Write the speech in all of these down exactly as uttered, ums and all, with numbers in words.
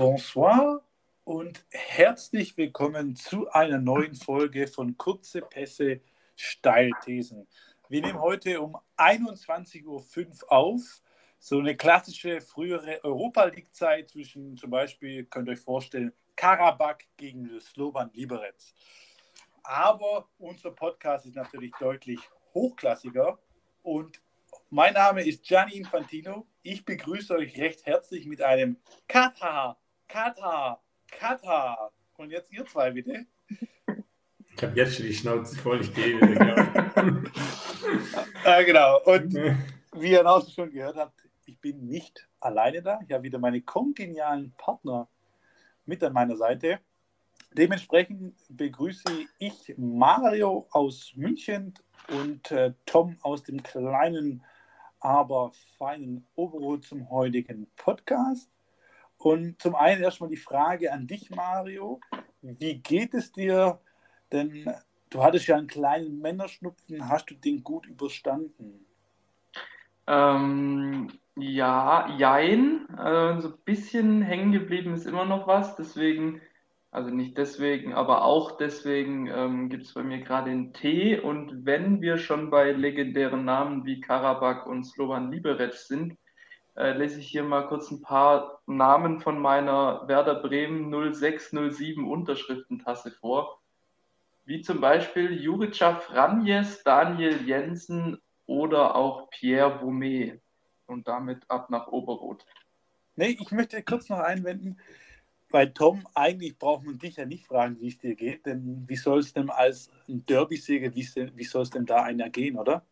Bonsoir und herzlich willkommen zu einer neuen Folge von Kurze Pässe, Steile Thesen. Wir nehmen heute um einundzwanzig Uhr fünf auf, so eine klassische frühere Europa-League-Zeit zwischen zum Beispiel, könnt ihr euch vorstellen, Karabakh gegen Slovan Liberec. Aber unser Podcast ist natürlich deutlich hochklassiger und mein Name ist Gianni Infantino. Ich begrüße euch recht herzlich mit einem Kata, Kata, Kata. Und jetzt ihr zwei bitte. Ich habe jetzt schon die Schnauze voll, ich gehe wieder, glaube ich. Ah, genau. Und wie ihr auch schon gehört habt, ich bin nicht alleine da. Ich habe wieder meine kongenialen Partner mit an meiner Seite. Dementsprechend begrüße ich Mario aus München und äh, Tom aus dem kleinen aber feinen Obero zum heutigen Podcast. Und zum einen erstmal die Frage an dich, Mario. Wie geht es dir? Denn du hattest ja einen kleinen Männerschnupfen. Hast du den gut überstanden? Ähm, ja, jein. Äh, so ein bisschen hängen geblieben ist immer noch was. Deswegen, also nicht deswegen, aber auch deswegen ähm, gibt es bei mir gerade einen Tee. Und wenn wir schon bei legendären Namen wie Karabakh und Slovan Liberec sind, äh, lese ich hier mal kurz ein paar Namen von meiner Werder Bremen null sechs null sieben Unterschriftentasse vor. Wie zum Beispiel Jurica Franjes, Daniel Jensen oder auch Pierre Boumet. Und damit ab nach Oberrot. Nee, ich möchte kurz noch einwenden. Bei Tom, eigentlich braucht man dich ja nicht fragen, wie es dir geht, denn wie soll es denn als ein Derby-Sieger, wie, wie soll es denn da einer gehen, oder?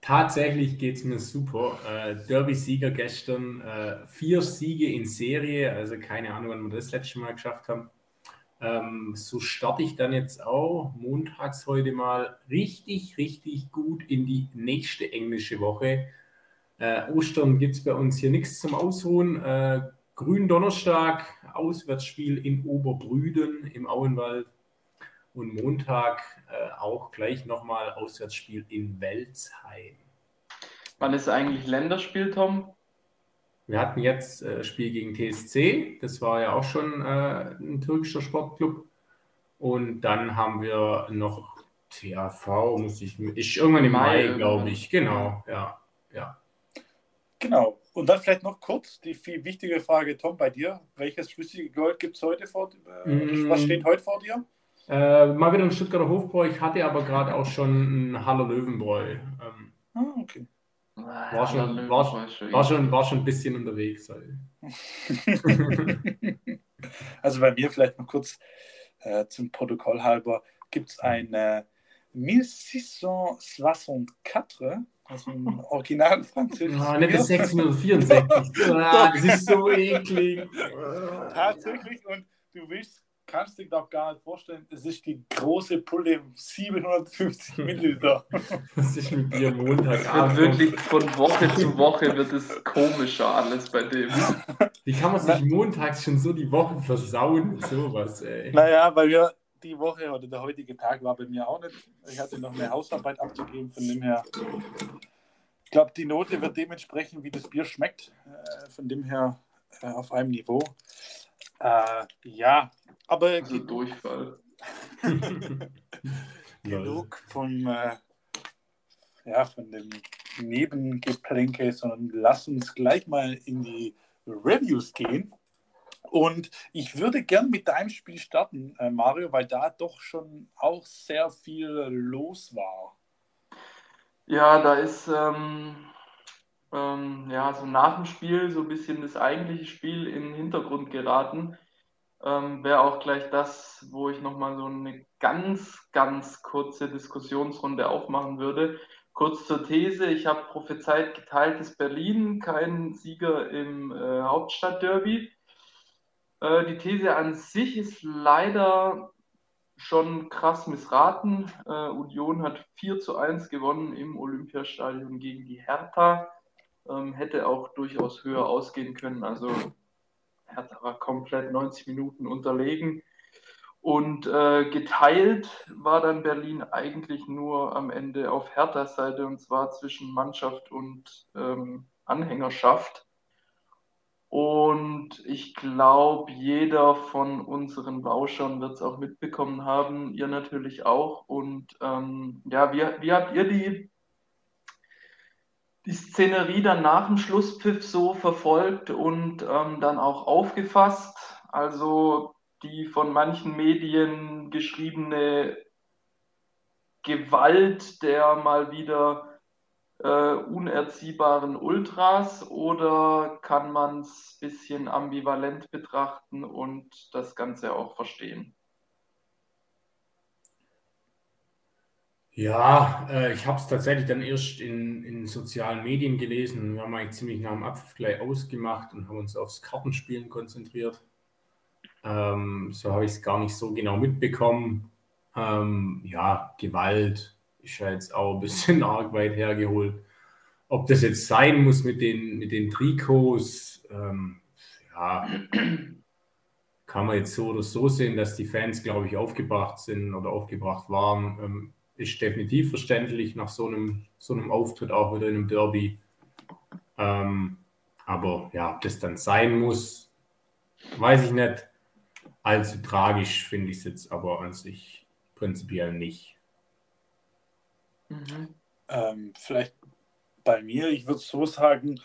Tatsächlich geht es mir super. Äh, Derby-Sieger gestern, äh, vier Siege in Serie, also keine Ahnung, wann wir das letzte Mal geschafft haben. Ähm, so starte ich dann jetzt auch montags heute mal richtig, richtig gut in die nächste englische Woche. Äh, Ostern gibt es bei uns hier nichts zum Ausruhen. Äh, Gründonnerstag, Auswärtsspiel in Oberbrüden im Auenwald und Montag äh, auch gleich nochmal Auswärtsspiel in Welzheim. Wann ist eigentlich Länderspiel, Tom? Wir hatten jetzt äh, Spiel gegen T S C, das war ja auch schon äh, ein türkischer Sportclub. Und dann haben wir noch T H V, muss ich, ich irgendwann im Mai, glaube ich, genau, ja, ja. Genau. Und dann vielleicht noch kurz die viel wichtige Frage, Tom, bei dir. Welches flüssige Gold gibt es heute vor? Äh, mm. Was steht heute vor dir? Äh, mal wieder ein Stuttgarter Hofbräu. Ich hatte aber gerade auch schon ein Haller Löwenbräu. Ähm, ah, okay. War schon, war, war, schon, war, schon, war schon ein bisschen unterwegs. Also bei mir vielleicht noch kurz äh, zum Protokoll halber. Gibt es ein äh, sechzehnhundertvierundsechzig, also im originalen Französisch. Oh, nicht das sechzehnhundertvierundsechzig. Das ist so eklig. Tatsächlich, und du willst, kannst dir doch gar nicht vorstellen, es ist die große Pulle siebenhundertfünfzig Milliliter. Das ist mit dir Montagabend. Wirklich von Woche zu Woche wird es komischer alles bei dem. Wie kann man sich montags schon so die Woche versauen mit sowas, ey? Naja, weil wir die Woche oder der heutige Tag war bei mir auch nicht. Ich hatte noch mehr Hausarbeit abzugeben, von dem her. Ich glaube, die Note wird dementsprechend, wie das Bier schmeckt, von dem her auf einem Niveau. Äh, ja, aber also genug, Durchfall. Genug vom, äh, ja, von dem Nebengeplänke, sondern lass uns gleich mal in die Reviews gehen. Und ich würde gern mit deinem Spiel starten, äh Mario, weil da doch schon auch sehr viel los war. Ja, da ist ähm, ähm, ja, so nach dem Spiel so ein bisschen das eigentliche Spiel in den Hintergrund geraten. Ähm, wäre auch gleich das, wo ich nochmal so eine ganz, ganz kurze Diskussionsrunde aufmachen würde. Kurz zur These, ich habe prophezeit geteiltes Berlin, keinen Sieger im äh, Hauptstadtderby. Die These an sich ist leider schon krass missraten. Uh, Union hat vier zu eins gewonnen im Olympiastadion gegen die Hertha. Um, hätte auch durchaus höher ausgehen können. Also Hertha war komplett neunzig Minuten unterlegen. Und uh, geteilt war dann Berlin eigentlich nur am Ende auf Herthas Seite, und zwar zwischen Mannschaft und um, Anhängerschaft. Und ich glaube, jeder von unseren Lauschern wird es auch mitbekommen haben, ihr natürlich auch. Und ähm, ja, wie, wie habt ihr die, die Szenerie dann nach dem Schlusspfiff so verfolgt und ähm, dann auch aufgefasst? Also die von manchen Medien geschriebene Gewalt der mal wieder Uh, unerziehbaren Ultras, oder kann man es ein bisschen ambivalent betrachten und das Ganze auch verstehen? Ja, äh, ich habe es tatsächlich dann erst in, in sozialen Medien gelesen. Wir haben eigentlich ziemlich nach dem Abpfiff gleich ausgemacht und haben uns aufs Kartenspielen konzentriert. Ähm, so habe ich es gar nicht so genau mitbekommen. Ähm, ja, Gewalt ist ja jetzt auch ein bisschen arg weit hergeholt. Ob das jetzt sein muss mit den, mit den Trikots, ähm, ja, kann man jetzt so oder so sehen, dass die Fans, glaube ich, aufgebracht sind oder aufgebracht waren. Ähm, ist definitiv verständlich nach so einem, so einem Auftritt, auch wieder in einem Derby. Ähm, aber ja, ob das dann sein muss, weiß ich nicht. Allzu tragisch finde ich es jetzt aber an sich prinzipiell nicht. Mhm. Ähm, vielleicht bei mir, ich würde so sagen,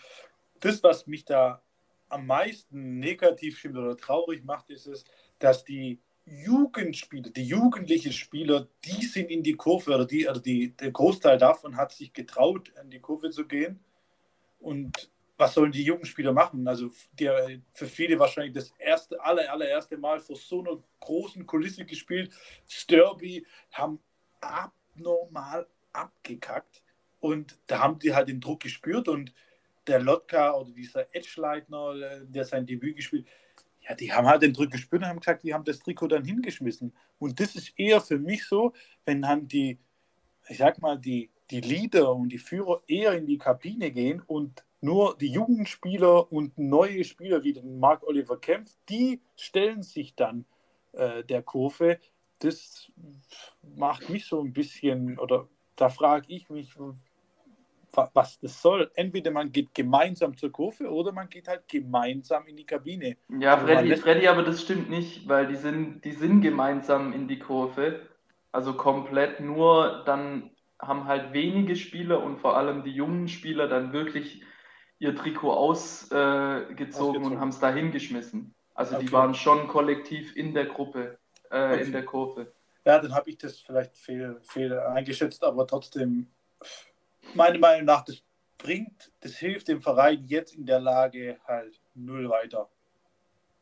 das, was mich da am meisten negativ stimmt oder traurig macht, ist es, dass die Jugendspieler, die jugendlichen Spieler, die sind in die Kurve, oder, die, oder die, der Großteil davon hat sich getraut, in die Kurve zu gehen. Und was sollen die Jugendspieler machen? Also die, für viele wahrscheinlich das erste, aller, allererste Mal vor so einer großen Kulisse gespielt. Derby haben abnormal abgekackt, und da haben die halt den Druck gespürt, und der Lotka oder dieser Edgeleitner, der sein Debüt gespielt, ja, die haben halt den Druck gespürt und haben gesagt, die haben das Trikot dann hingeschmissen. Und das ist eher für mich so, wenn dann die, ich sag mal, die, die Leader und die Führer eher in die Kabine gehen und nur die Jugendspieler und neue Spieler wie den Marc-Oliver Kempf, die stellen sich dann äh, der Kurve. Das macht mich so ein bisschen, oder da frage ich mich, was das soll. Entweder man geht gemeinsam zur Kurve oder man geht halt gemeinsam in die Kabine. Ja, also Freddy, Freddy, aber das stimmt nicht, weil die sind, die sind gemeinsam in die Kurve. Also komplett, nur dann haben halt wenige Spieler und vor allem die jungen Spieler dann wirklich ihr Trikot ausgezogen äh, und haben es da hingeschmissen. Also okay, die waren schon kollektiv in der Gruppe, äh, okay. in der Kurve. Ja, dann habe ich das vielleicht fehl, fehl eingeschätzt, aber trotzdem, meiner Meinung nach, das bringt, das hilft dem Verein jetzt in der Lage halt null weiter.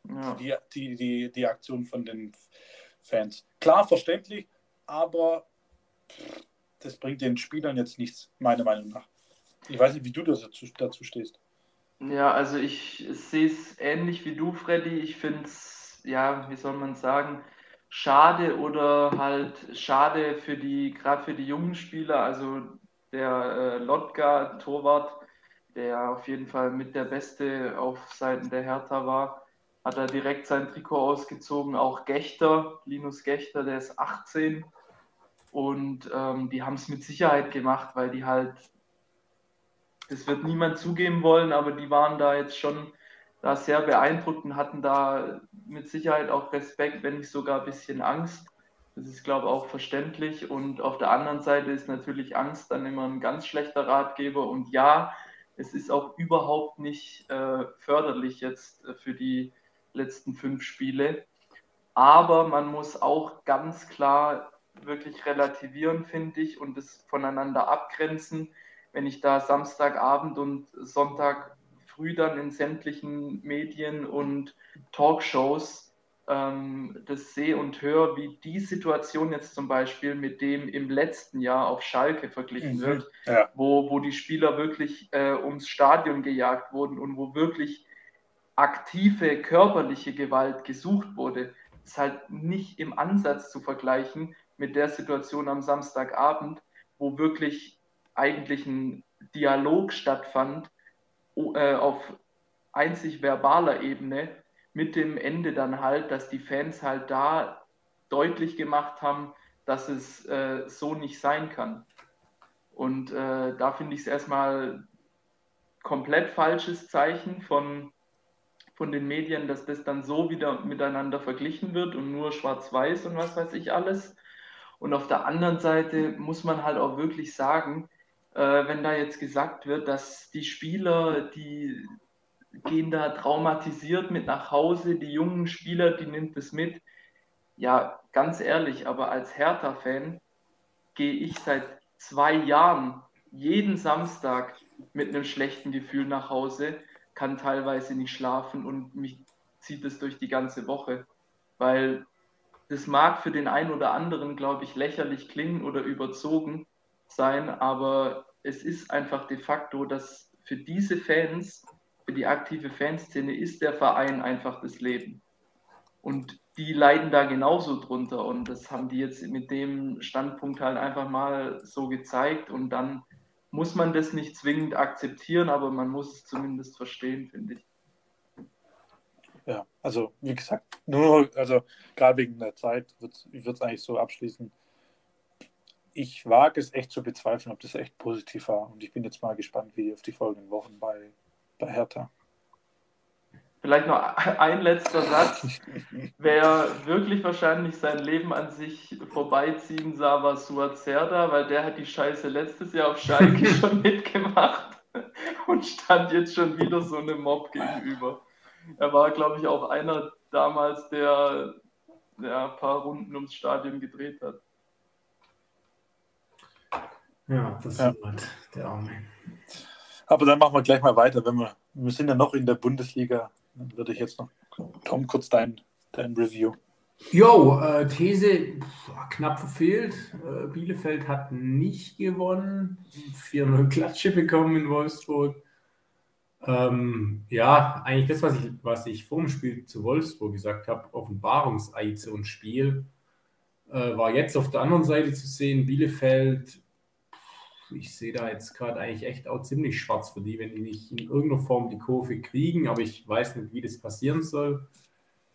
Ja. Die, die, die, die Aktion von den Fans. Klar, verständlich, aber das bringt den Spielern jetzt nichts, meiner Meinung nach. Ich weiß nicht, wie du dazu, dazu stehst. Ja, also ich sehe es ähnlich wie du, Freddy. Ich finde es, ja, wie soll man sagen, schade, oder halt schade für die, gerade für die jungen Spieler. Also der äh, Lotka, Torwart, der auf jeden Fall mit der Beste auf Seiten der Hertha war, hat er direkt sein Trikot ausgezogen. Auch Gächter, Linus Gächter, der ist achtzehn, und ähm, die haben es mit Sicherheit gemacht, weil die halt, das wird niemand zugeben wollen, aber die waren da jetzt schon da sehr beeindruckt und hatten da mit Sicherheit auch Respekt, wenn nicht sogar ein bisschen Angst. Das ist, glaube ich, auch verständlich. Und auf der anderen Seite ist natürlich Angst dann immer ein ganz schlechter Ratgeber. Und ja, es ist auch überhaupt nicht äh, förderlich jetzt äh, für die letzten fünf Spiele. Aber man muss auch ganz klar wirklich relativieren, finde ich, und das voneinander abgrenzen. Wenn ich da Samstagabend und Sonntag dann in sämtlichen Medien und Talkshows ähm, das sehe und höre, wie die Situation jetzt zum Beispiel mit dem im letzten Jahr auf Schalke verglichen mhm. wird, ja. wo, wo die Spieler wirklich äh, ums Stadion gejagt wurden und wo wirklich aktive körperliche Gewalt gesucht wurde, ist halt nicht im Ansatz zu vergleichen mit der Situation am Samstagabend, wo wirklich eigentlich ein Dialog stattfand, auf einzig verbaler Ebene, mit dem Ende dann halt, dass die Fans halt da deutlich gemacht haben, dass es äh, so nicht sein kann. Und äh, da finde ich es erstmal komplett falsches Zeichen von von den Medien, dass das dann so wieder miteinander verglichen wird und nur schwarz-weiß und was weiß ich alles. Und auf der anderen Seite muss man halt auch wirklich sagen, äh, wenn da jetzt gesagt wird, dass die Spieler, die gehen da traumatisiert mit nach Hause, die jungen Spieler, die nimmt es mit. Ja, ganz ehrlich, aber als Hertha-Fan gehe ich seit zwei Jahren jeden Samstag mit einem schlechten Gefühl nach Hause, kann teilweise nicht schlafen und mich zieht es durch die ganze Woche, weil das mag für den einen oder anderen, glaube ich, lächerlich klingen oder überzogen sein, aber es ist einfach de facto, dass für diese Fans, für die aktive Fanszene, ist der Verein einfach das Leben. Und die leiden da genauso drunter und das haben die jetzt mit dem Standpunkt halt einfach mal so gezeigt und dann muss man das nicht zwingend akzeptieren, aber man muss es zumindest verstehen, finde ich. Ja, also wie gesagt, nur, also gerade wegen der Zeit, ich würde es eigentlich so abschließen. Ich wage es echt zu bezweifeln, ob das echt positiv war. Und ich bin jetzt mal gespannt, wie auf die folgenden Wochen bei, bei Hertha. Vielleicht noch ein letzter Satz. Wer wirklich wahrscheinlich sein Leben an sich vorbeiziehen sah, war Suat Serdar, weil der hat die Scheiße letztes Jahr auf Schalke schon mitgemacht und stand jetzt schon wieder so einem Mob gegenüber. Er war, glaube ich, auch einer damals, der, der ein paar Runden ums Stadion gedreht hat. Ja, das ja. ist halt der Arme. Aber dann machen wir gleich mal weiter. Wenn wir, wir sind ja noch in der Bundesliga. Dann würde ich jetzt noch, Tom, kurz dein, dein Review. Jo, äh, These pff, knapp verfehlt. Äh, Bielefeld hat nicht gewonnen. vier null Klatsche bekommen in Wolfsburg. Ähm, ja, eigentlich das, was ich, was ich vor dem Spiel zu Wolfsburg gesagt habe, Offenbarungseid so ein Spiel, äh, war jetzt auf der anderen Seite zu sehen. Bielefeld, ich sehe da jetzt gerade eigentlich echt auch ziemlich schwarz für die, wenn die nicht in irgendeiner Form die Kurve kriegen, aber ich weiß nicht, wie das passieren soll.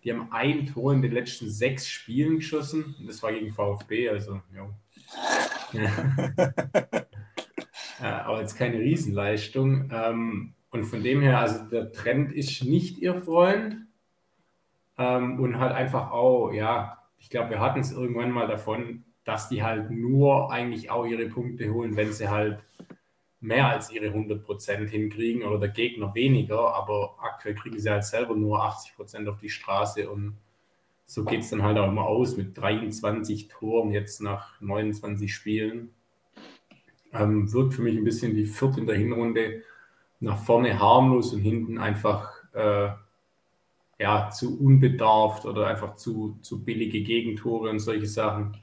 Die haben ein Tor in den letzten sechs Spielen geschossen und das war gegen VfB, also jo. Ja. Ja, aber jetzt keine Riesenleistung. Ähm, Und von dem her, also der Trend ist nicht ihr Freund ähm, und halt einfach auch, ja, ich glaube, wir hatten es irgendwann mal davon, dass die halt nur eigentlich auch ihre Punkte holen, wenn sie halt mehr als ihre hundert Prozent hinkriegen oder der Gegner weniger, aber aktuell kriegen sie halt selber nur achtzig Prozent auf die Straße und so geht es dann halt auch immer aus mit dreiundzwanzig Toren jetzt nach neunundzwanzig Spielen. Ähm, wirkt für mich ein bisschen die Fürth in der Hinrunde nach vorne harmlos und hinten einfach äh, ja, zu unbedarft oder einfach zu, zu billige Gegentore und solche Sachen.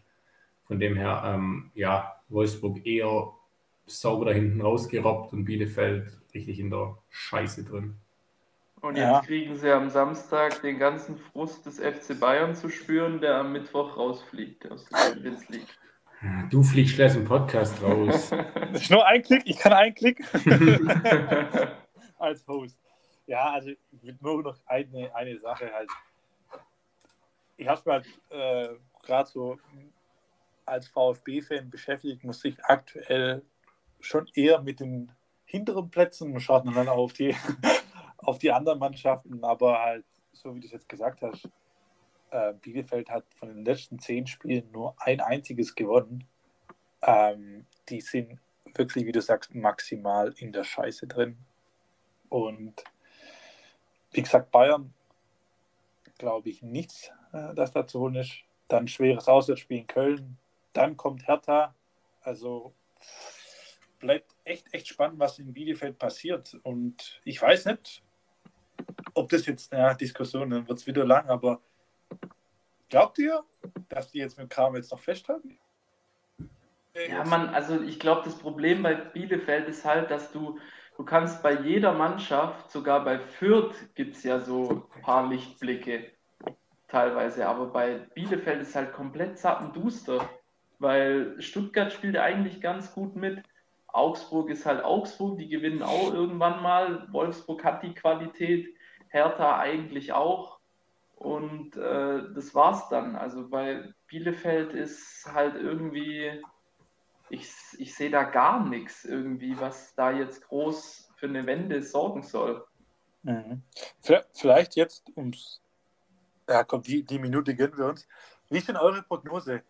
Von dem her, ähm, ja, Wolfsburg eher sauber da hinten rausgerobbt und Bielefeld richtig in der Scheiße drin. Und jetzt ja. kriegen sie am Samstag den ganzen Frust des F C Bayern zu spüren, der am Mittwoch rausfliegt aus der Champions League. Du fliegst gleich im Podcast raus. Das ist nur ein Klick, ich kann einen Klick. Als Host. Ja, also nur noch eine, eine Sache halt. Ich habe mir halt äh, gerade so als VfB-Fan beschäftigt, muss ich aktuell schon eher mit den hinteren Plätzen und schaut dann auf die, auf die anderen Mannschaften, aber halt, so wie du es jetzt gesagt hast, Bielefeld hat von den letzten zehn Spielen nur ein einziges gewonnen. Ähm, die sind wirklich, wie du sagst, maximal in der Scheiße drin. Und wie gesagt, Bayern glaube ich nichts, äh, das da zu holen ist. Dann schweres Auswärtsspiel in Köln. Dann kommt Hertha. Also bleibt echt, echt spannend, was in Bielefeld passiert. Und ich weiß nicht, ob das jetzt, naja, Diskussion, dann wird es wieder lang, aber glaubt ihr, dass die jetzt mit Kram jetzt noch festhalten? Ja, man, also ich glaube, das Problem bei Bielefeld ist halt, dass du, du kannst bei jeder Mannschaft, sogar bei Fürth gibt es ja so ein paar Lichtblicke teilweise, aber bei Bielefeld ist halt komplett zappenduster, weil Stuttgart spielt eigentlich ganz gut mit, Augsburg ist halt Augsburg, die gewinnen auch irgendwann mal, Wolfsburg hat die Qualität, Hertha eigentlich auch. Und äh, das war's dann. Also bei Bielefeld ist halt irgendwie, ich, ich sehe da gar nichts irgendwie, was da jetzt groß für eine Wende sorgen soll. Mhm. Vielleicht jetzt ums. Ja, komm, die, die Minute gönnen wir uns. Wie ist denn eure Prognose?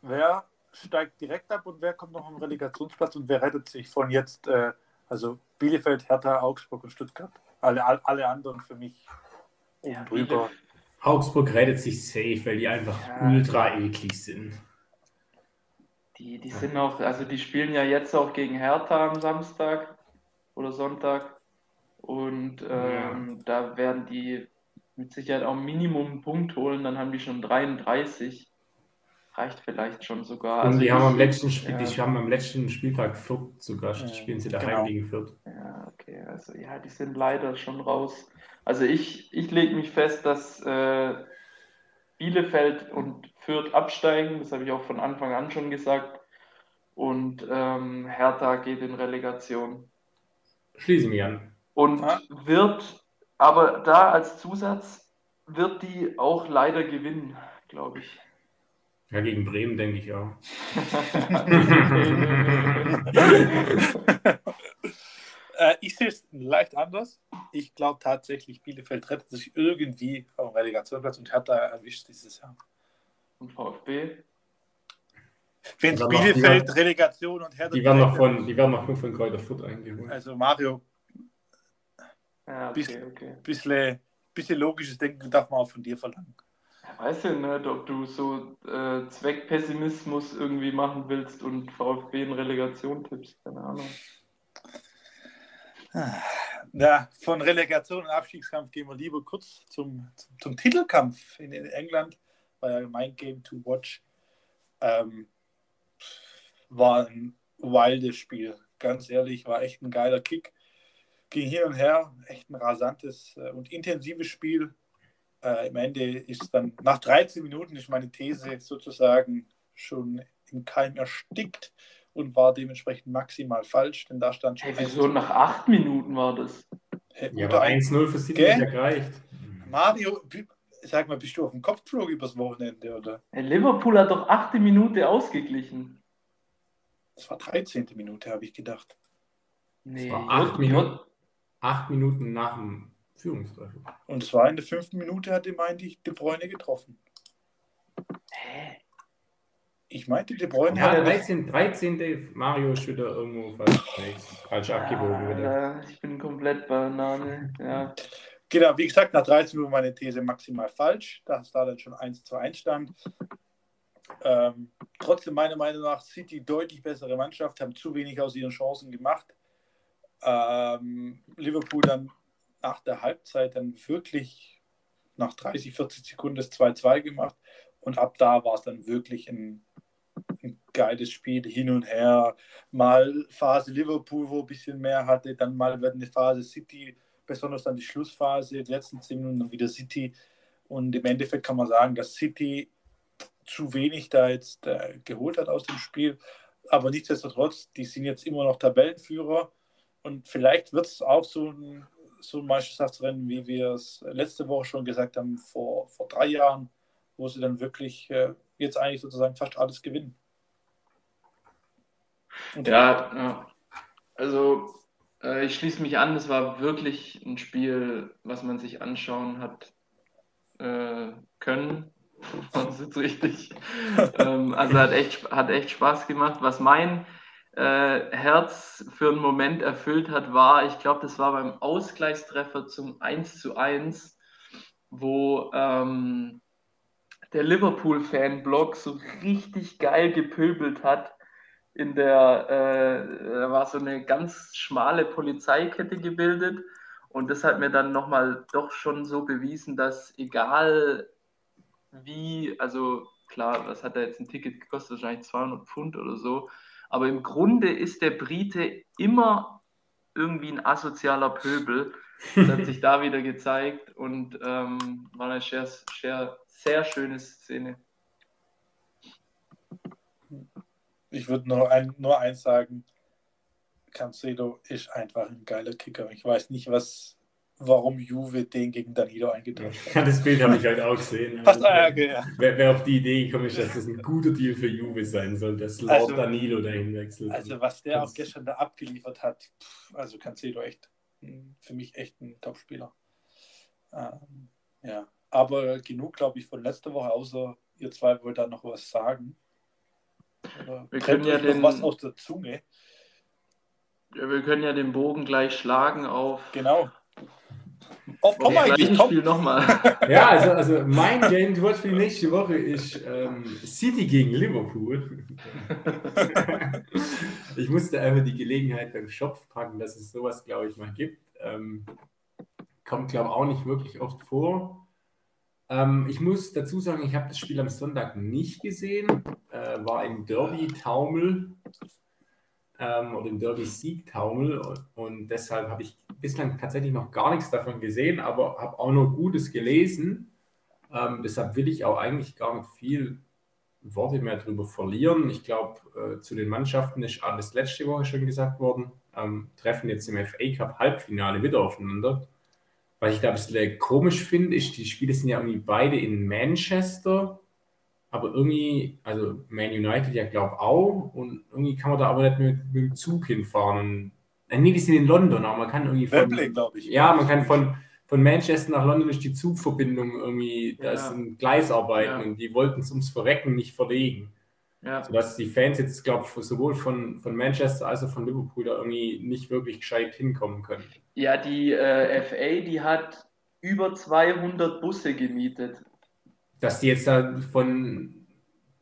Wer steigt direkt ab und wer kommt noch am Relegationsplatz und wer rettet sich von jetzt? Äh, also Bielefeld, Hertha, Augsburg und Stuttgart. Alle, alle, alle anderen für mich ja, oben drüber. Augsburg rettet sich safe, weil die einfach ja. ultra eklig sind. Die, die sind auch, also die spielen ja jetzt auch gegen Hertha am Samstag oder Sonntag. Und ähm, ja. da werden die mit Sicherheit auch Minimum einen Punkt holen, dann haben die schon dreiunddreißig. Reicht vielleicht schon sogar. Und also die, haben am letzten Spiel, ja. die haben am letzten Spieltag Fürth sogar, ja. spielen sie daheim genau. gegen Fürth. Ja, okay, also ja, die sind leider schon raus. Also ich, ich lege mich fest, dass äh, Bielefeld und Fürth absteigen, das habe ich auch von Anfang an schon gesagt, und ähm, Hertha geht in Relegation. Schließe mich an. Und ja. wird, aber da als Zusatz, wird die auch leider gewinnen, glaube ich. Ja, gegen Bremen denke ich auch. äh, ich sehe es leicht anders. Ich glaube tatsächlich, Bielefeld rettet sich irgendwie vom Relegationsplatz und Hertha erwischt dieses Jahr. Und VfB? Wenn also Bielefeld, noch, Relegation und Hertha... Die werden noch von, von, von Kräuter Fürth eingeholt. Also Mario, ja, okay, bisschen, okay. Bisschen, bisschen logisches Denken darf man auch von dir verlangen. Ich weiß ja nicht, ob du so äh, Zweckpessimismus irgendwie machen willst und VfB in Relegation tippst, keine Ahnung. Na, von Relegation und Abstiegskampf gehen wir lieber kurz zum, zum, zum Titelkampf in, in England. War ja mein Game to Watch. Ähm, war ein wildes Spiel. Ganz ehrlich, war echt ein geiler Kick. Ging hin und her. Echt ein rasantes äh, und intensives Spiel. Äh, Im Ende ist dann, nach dreizehn Minuten ist meine These sozusagen schon im Keim erstickt und war dementsprechend maximal falsch, denn da stand schon... Hey, wieso nach acht Minuten war das? Hey, ja, aber eins null für City hat ja gereicht. Mario, sag mal, bist du auf dem Kopfflug übers Wochenende, oder? Hey, Liverpool hat doch achte Minute ausgeglichen. Das war dreizehnte Minute, habe ich gedacht. Nee. Das war acht Minuten, acht Minuten nach dem... Führungstreffer. Und es war in der fünften Minute, hatte meinte ich, De Bruyne getroffen. Hä? Ich meinte, De Bruyne ja, hat... dreizehn. dreizehn. Mario ist wieder irgendwo falsch, falsch ah, abgebogen. Wieder. Ich bin komplett Banane. Ja. Genau, wie gesagt, nach dreizehn Uhr meine These maximal falsch, dass da dann schon eins zu eins stand. Ähm, trotzdem, meiner Meinung nach, City deutlich bessere Mannschaft, haben zu wenig aus ihren Chancen gemacht. Ähm, Liverpool dann nach der Halbzeit dann wirklich nach dreißig, vierzig Sekunden das zwei zu zwei gemacht und ab da war es dann wirklich ein, ein geiles Spiel, hin und her. Mal Phase Liverpool, wo ein bisschen mehr hatte, dann mal wird eine Phase City, besonders dann die Schlussphase, die letzten zehn Minuten dann wieder City und im Endeffekt kann man sagen, dass City zu wenig da jetzt äh, geholt hat aus dem Spiel, aber nichtsdestotrotz, die sind jetzt immer noch Tabellenführer und vielleicht wird es auch so ein so ein Meisterschaftsrennen, wie wir es letzte Woche schon gesagt haben, vor, vor drei Jahren, wo sie dann wirklich äh, jetzt eigentlich sozusagen fast alles gewinnen. Und ja, ja, also äh, ich schließe mich an, es war wirklich ein Spiel, was man sich anschauen hat äh, können. Das ist richtig. ähm, also hat echt, hat echt Spaß gemacht. Was mein Äh, Herz für einen Moment erfüllt hat, war, ich glaube, das war beim Ausgleichstreffer zum eins zu eins, wo ähm, der Liverpool-Fan-Blog so richtig geil gepöbelt hat. In der, äh, da war so eine ganz schmale Polizeikette gebildet und das hat mir dann nochmal doch schon so bewiesen, dass egal wie, also klar, das hat ja jetzt ein Ticket gekostet, wahrscheinlich zweihundert Pfund oder so, aber im Grunde ist der Brite immer irgendwie ein asozialer Pöbel. Das hat sich da wieder gezeigt und ähm, war eine sehr, sehr, sehr schöne Szene. Ich würde nur, ein, nur eins sagen. Cancelo ist einfach ein geiler Kicker. Ich weiß nicht, was, warum Juve den gegen Danilo eingetauscht hat. Ja, das Bild habe ich halt auch gesehen. Also, wer, wer auf die Idee gekommen ist, dass das ein guter Deal für Juve sein soll, dass Lord also, Danilo dahin wechselt. Also was der auch gestern da abgeliefert hat, also Cancelo echt für mich echt ein Top-Spieler. Ähm, ja, aber genug, glaube ich, von letzter Woche, außer ihr zwei wollt da noch was sagen. Oder wir können ja den, was aus der Zunge. Ja, wir können ja den Bogen gleich schlagen auf. Genau. Auf Tom eigentlich. Top. Spiel nochmal. Ja, also, also mein Game Watch für die nächste Woche ist ähm, City gegen Liverpool. Ich musste einfach die Gelegenheit beim Schopf packen, dass es sowas, glaube ich, mal gibt. Ähm, kommt, glaube ich, auch nicht wirklich oft vor. Ähm, ich muss dazu sagen, ich habe das Spiel am Sonntag nicht gesehen. Äh, war im Derby-Taumel ähm, oder im Derby-Sieg-Taumel und, und deshalb habe ich bislang tatsächlich noch gar nichts davon gesehen, aber habe auch nur Gutes gelesen. Ähm, deshalb will ich auch eigentlich gar nicht viel Worte mehr darüber verlieren. Ich glaube, äh, zu den Mannschaften ist alles letzte Woche schon gesagt worden. Ähm, treffen jetzt im F A Cup Halbfinale wieder aufeinander. Was ich da ein bisschen komisch finde, ist, die Spiele sind ja irgendwie beide in Manchester, aber irgendwie, also Man United ja, glaube ich, auch, und irgendwie kann man da aber nicht mit, mit dem Zug hinfahren. Und, nee, die sind in London, aber man kann irgendwie von... Wembley, glaube ich. Ja, man kann von, von Manchester nach London durch die Zugverbindung irgendwie, da ist ein Gleisarbeiten, ja, und die wollten es ums Verrecken nicht verlegen. Ja. Sodass die Fans jetzt, glaube ich, sowohl von, von Manchester als auch von Liverpool da irgendwie nicht wirklich gescheit hinkommen können. Ja, die äh, F A, die hat über zweihundert Busse gemietet. Dass die jetzt da von...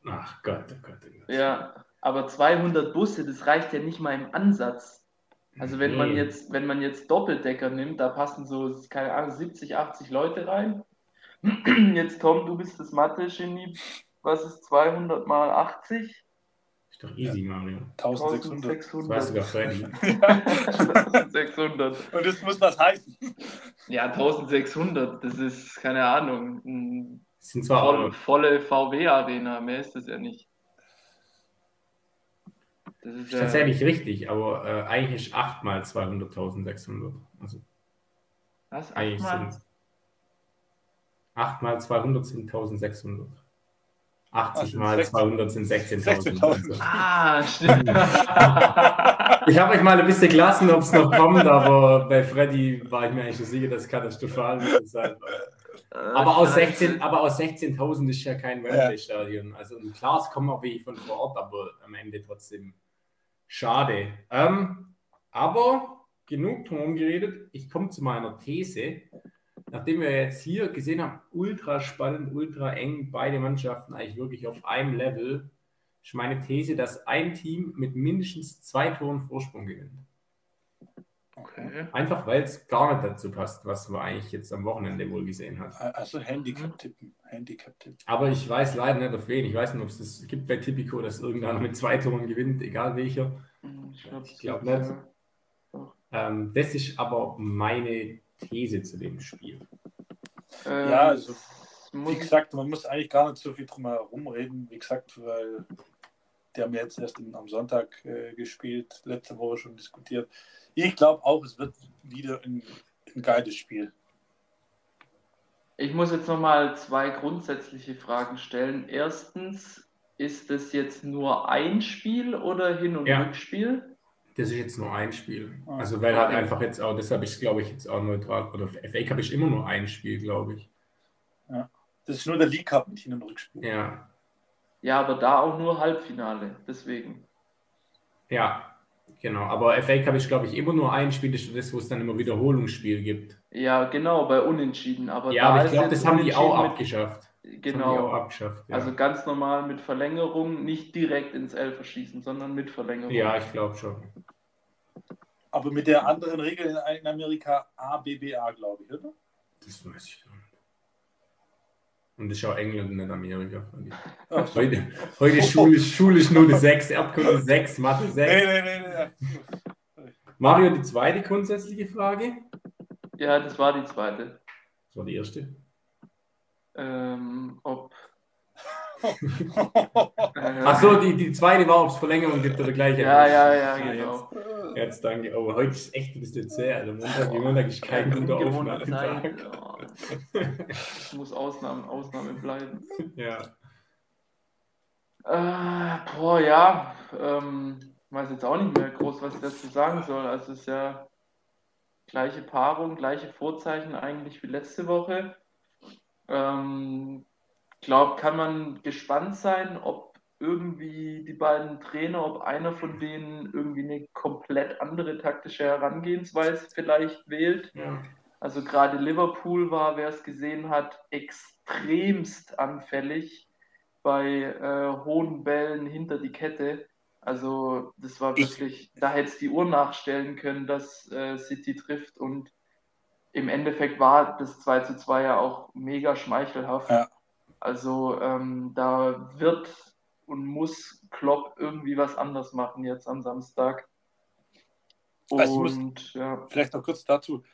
Ach Gott, oh Gott, oh Gott. Ja, aber zweihundert Busse, das reicht ja nicht mal im Ansatz. Also wenn, nee. man, jetzt, wenn man jetzt Doppeldecker nimmt, da passen so, keine Ahnung, siebzig, achtzig Leute rein. Jetzt, Tom, du bist das Mathe-Genie. Was ist zweihundert mal achtzig? Ist doch easy, Mario. eintausendsechshundert. Das sogar Freddy. eintausendsechshundert. Und das muss was heißen. Ja, eintausendsechshundert, das ist, keine Ahnung, das sind zwar voll, volle V W-Arena, mehr ist das ja nicht. Das ist, ist ja tatsächlich richtig, aber äh, eigentlich ist acht mal zweihunderttausendsechshundert. Also, was? Eigentlich sind acht mal zweihundert sind eintausendsechshundert. achtzig mal zweihundert sind sechzehntausend. Ah, stimmt. Ich habe euch mal ein bisschen gelassen, ob es noch kommt, aber bei Freddy war ich mir eigentlich so sicher, das katastrophal sein. Aber aus sechzehntausend ist ja kein Wembley-Stadion. Also klar, es kommen auch wirklich von vor Ort, aber am Ende trotzdem schade. Ähm, aber genug drum geredet, ich komme zu meiner These. Nachdem wir jetzt hier gesehen haben, ultra spannend, ultra eng, beide Mannschaften eigentlich wirklich auf einem Level, ist meine These, dass ein Team mit mindestens zwei Toren Vorsprung gewinnt. Okay. Einfach, weil es gar nicht dazu passt, was man eigentlich jetzt am Wochenende wohl gesehen hat. Also Handicap tippen. Handicap tippen. Aber ich weiß leider nicht auf wen. Ich weiß nicht, ob es das gibt bei Tipico, dass irgendeiner mit zwei Toren gewinnt, egal welcher. Ich glaube glaub nicht. Ja. Ähm, das ist aber meine These zu dem Spiel. Ähm, ja, also wie gesagt, man muss eigentlich gar nicht so viel drum herum reden, wie gesagt, weil die haben jetzt erst am Sonntag äh, gespielt, letzte Woche schon diskutiert. Ich glaube auch, es wird wieder ein, ein geiles Spiel. Ich muss jetzt nochmal zwei grundsätzliche Fragen stellen. Erstens, ist das jetzt nur ein Spiel oder Hin- und ja. Rückspiel? Das ist jetzt nur ein Spiel. Also, weil halt einfach jetzt auch, deshalb ist es, glaube ich, jetzt auch neutral. Oder F A Cup ist immer nur ein Spiel, glaube ich. Ja. Das ist nur der League Cup mit Hin- und Rückspiel. Ja. Ja, aber da auch nur Halbfinale, deswegen. Ja, genau. Aber F A Cup ist, glaube ich, immer nur ein Spiel, das ist das, wo es dann immer Wiederholungsspiel gibt. Ja, genau, bei Unentschieden. Aber ja, aber ich glaube, das haben die auch abgeschafft. Genau, auch abgeschafft, ja. Also ganz normal mit Verlängerung, nicht direkt ins Elfer schießen, sondern mit Verlängerung. Ja, ich glaube schon. Aber mit der anderen Regel in Amerika A B B A, glaube ich, oder? Das weiß ich gar nicht. Und das ist auch England und nicht Amerika. Oh, heute heute Schule, Schule ist nur die sechs, Erdkunde sechs, Mathe sechs. Nee, nee, nee, nee. Mario, die zweite grundsätzliche Frage? Ja, das war die zweite. Das war die erste. Ähm, ob. Achso, die, die zweite war, ob es Verlängerung gibt oder gleich. Ja, ja, ja, ja, genau. Jetzt, jetzt danke. Oh, heute ist echt ein bisschen zäh. Also Montag, Montag ist kein guter Aufnahmetag. Es muss Ausnahmen, Ausnahme bleiben. Ja. Äh, boah, ja. Ähm, weiß jetzt auch nicht mehr groß, was ich dazu sagen soll. Also es ist ja Gleiche Paarung, gleiche Vorzeichen eigentlich wie letzte Woche. Ähm, glaube, kann man gespannt sein, ob irgendwie die beiden Trainer, ob einer von denen irgendwie eine komplett andere taktische Herangehensweise vielleicht wählt. Ja. Also gerade Liverpool war, wer es gesehen hat, extremst anfällig bei äh, hohen Bällen hinter die Kette. Also das war wirklich, ich, da hätte es die Uhr nachstellen können, dass äh, City trifft, und im Endeffekt war das zwei zu zwei ja auch mega schmeichelhaft. Ja. Also ähm, da wird und muss Klopp irgendwie was anders machen jetzt am Samstag. Und also muss, ja. Vielleicht noch kurz dazu,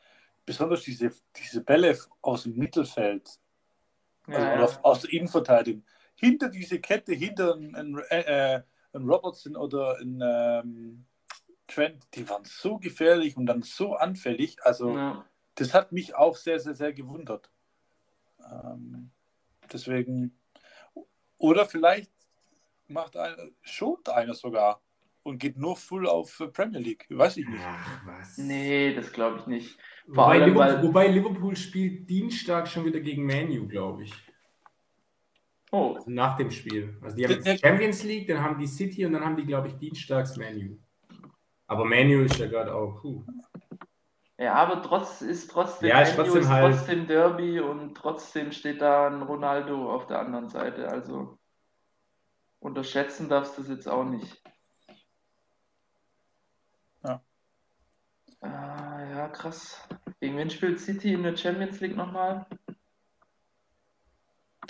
besonders diese, diese Bälle aus dem Mittelfeld, also ja, ja. aus der Innenverteidigung, hinter diese Kette, hinter ein... Äh, in Robertson oder in ähm, Trent, die waren so gefährlich und dann so anfällig. Also ja. das hat mich auch sehr, sehr, sehr gewundert. Ähm, deswegen, oder vielleicht macht einer, schont einer sogar und geht nur full auf Premier League. Weiß ich nicht. Ach, was? Nee, das glaube ich nicht. Vor wobei, allem, Liverpool, weil... wobei Liverpool spielt Dienstag schon wieder gegen Man U, glaube ich. Oh. Also nach dem Spiel. Also die haben die Champions League, dann haben die City und dann haben die, glaube ich, dienstags Man U. Aber Man U ist ja gerade auch cool. Ja, aber trotz, ist trotzdem, ja, ist trotzdem, ist halt trotzdem Derby und trotzdem steht da ein Ronaldo auf der anderen Seite. Also unterschätzen darfst du das jetzt auch nicht. Ja. Ah, ja, krass. Gegen wen spielt City in der Champions League nochmal?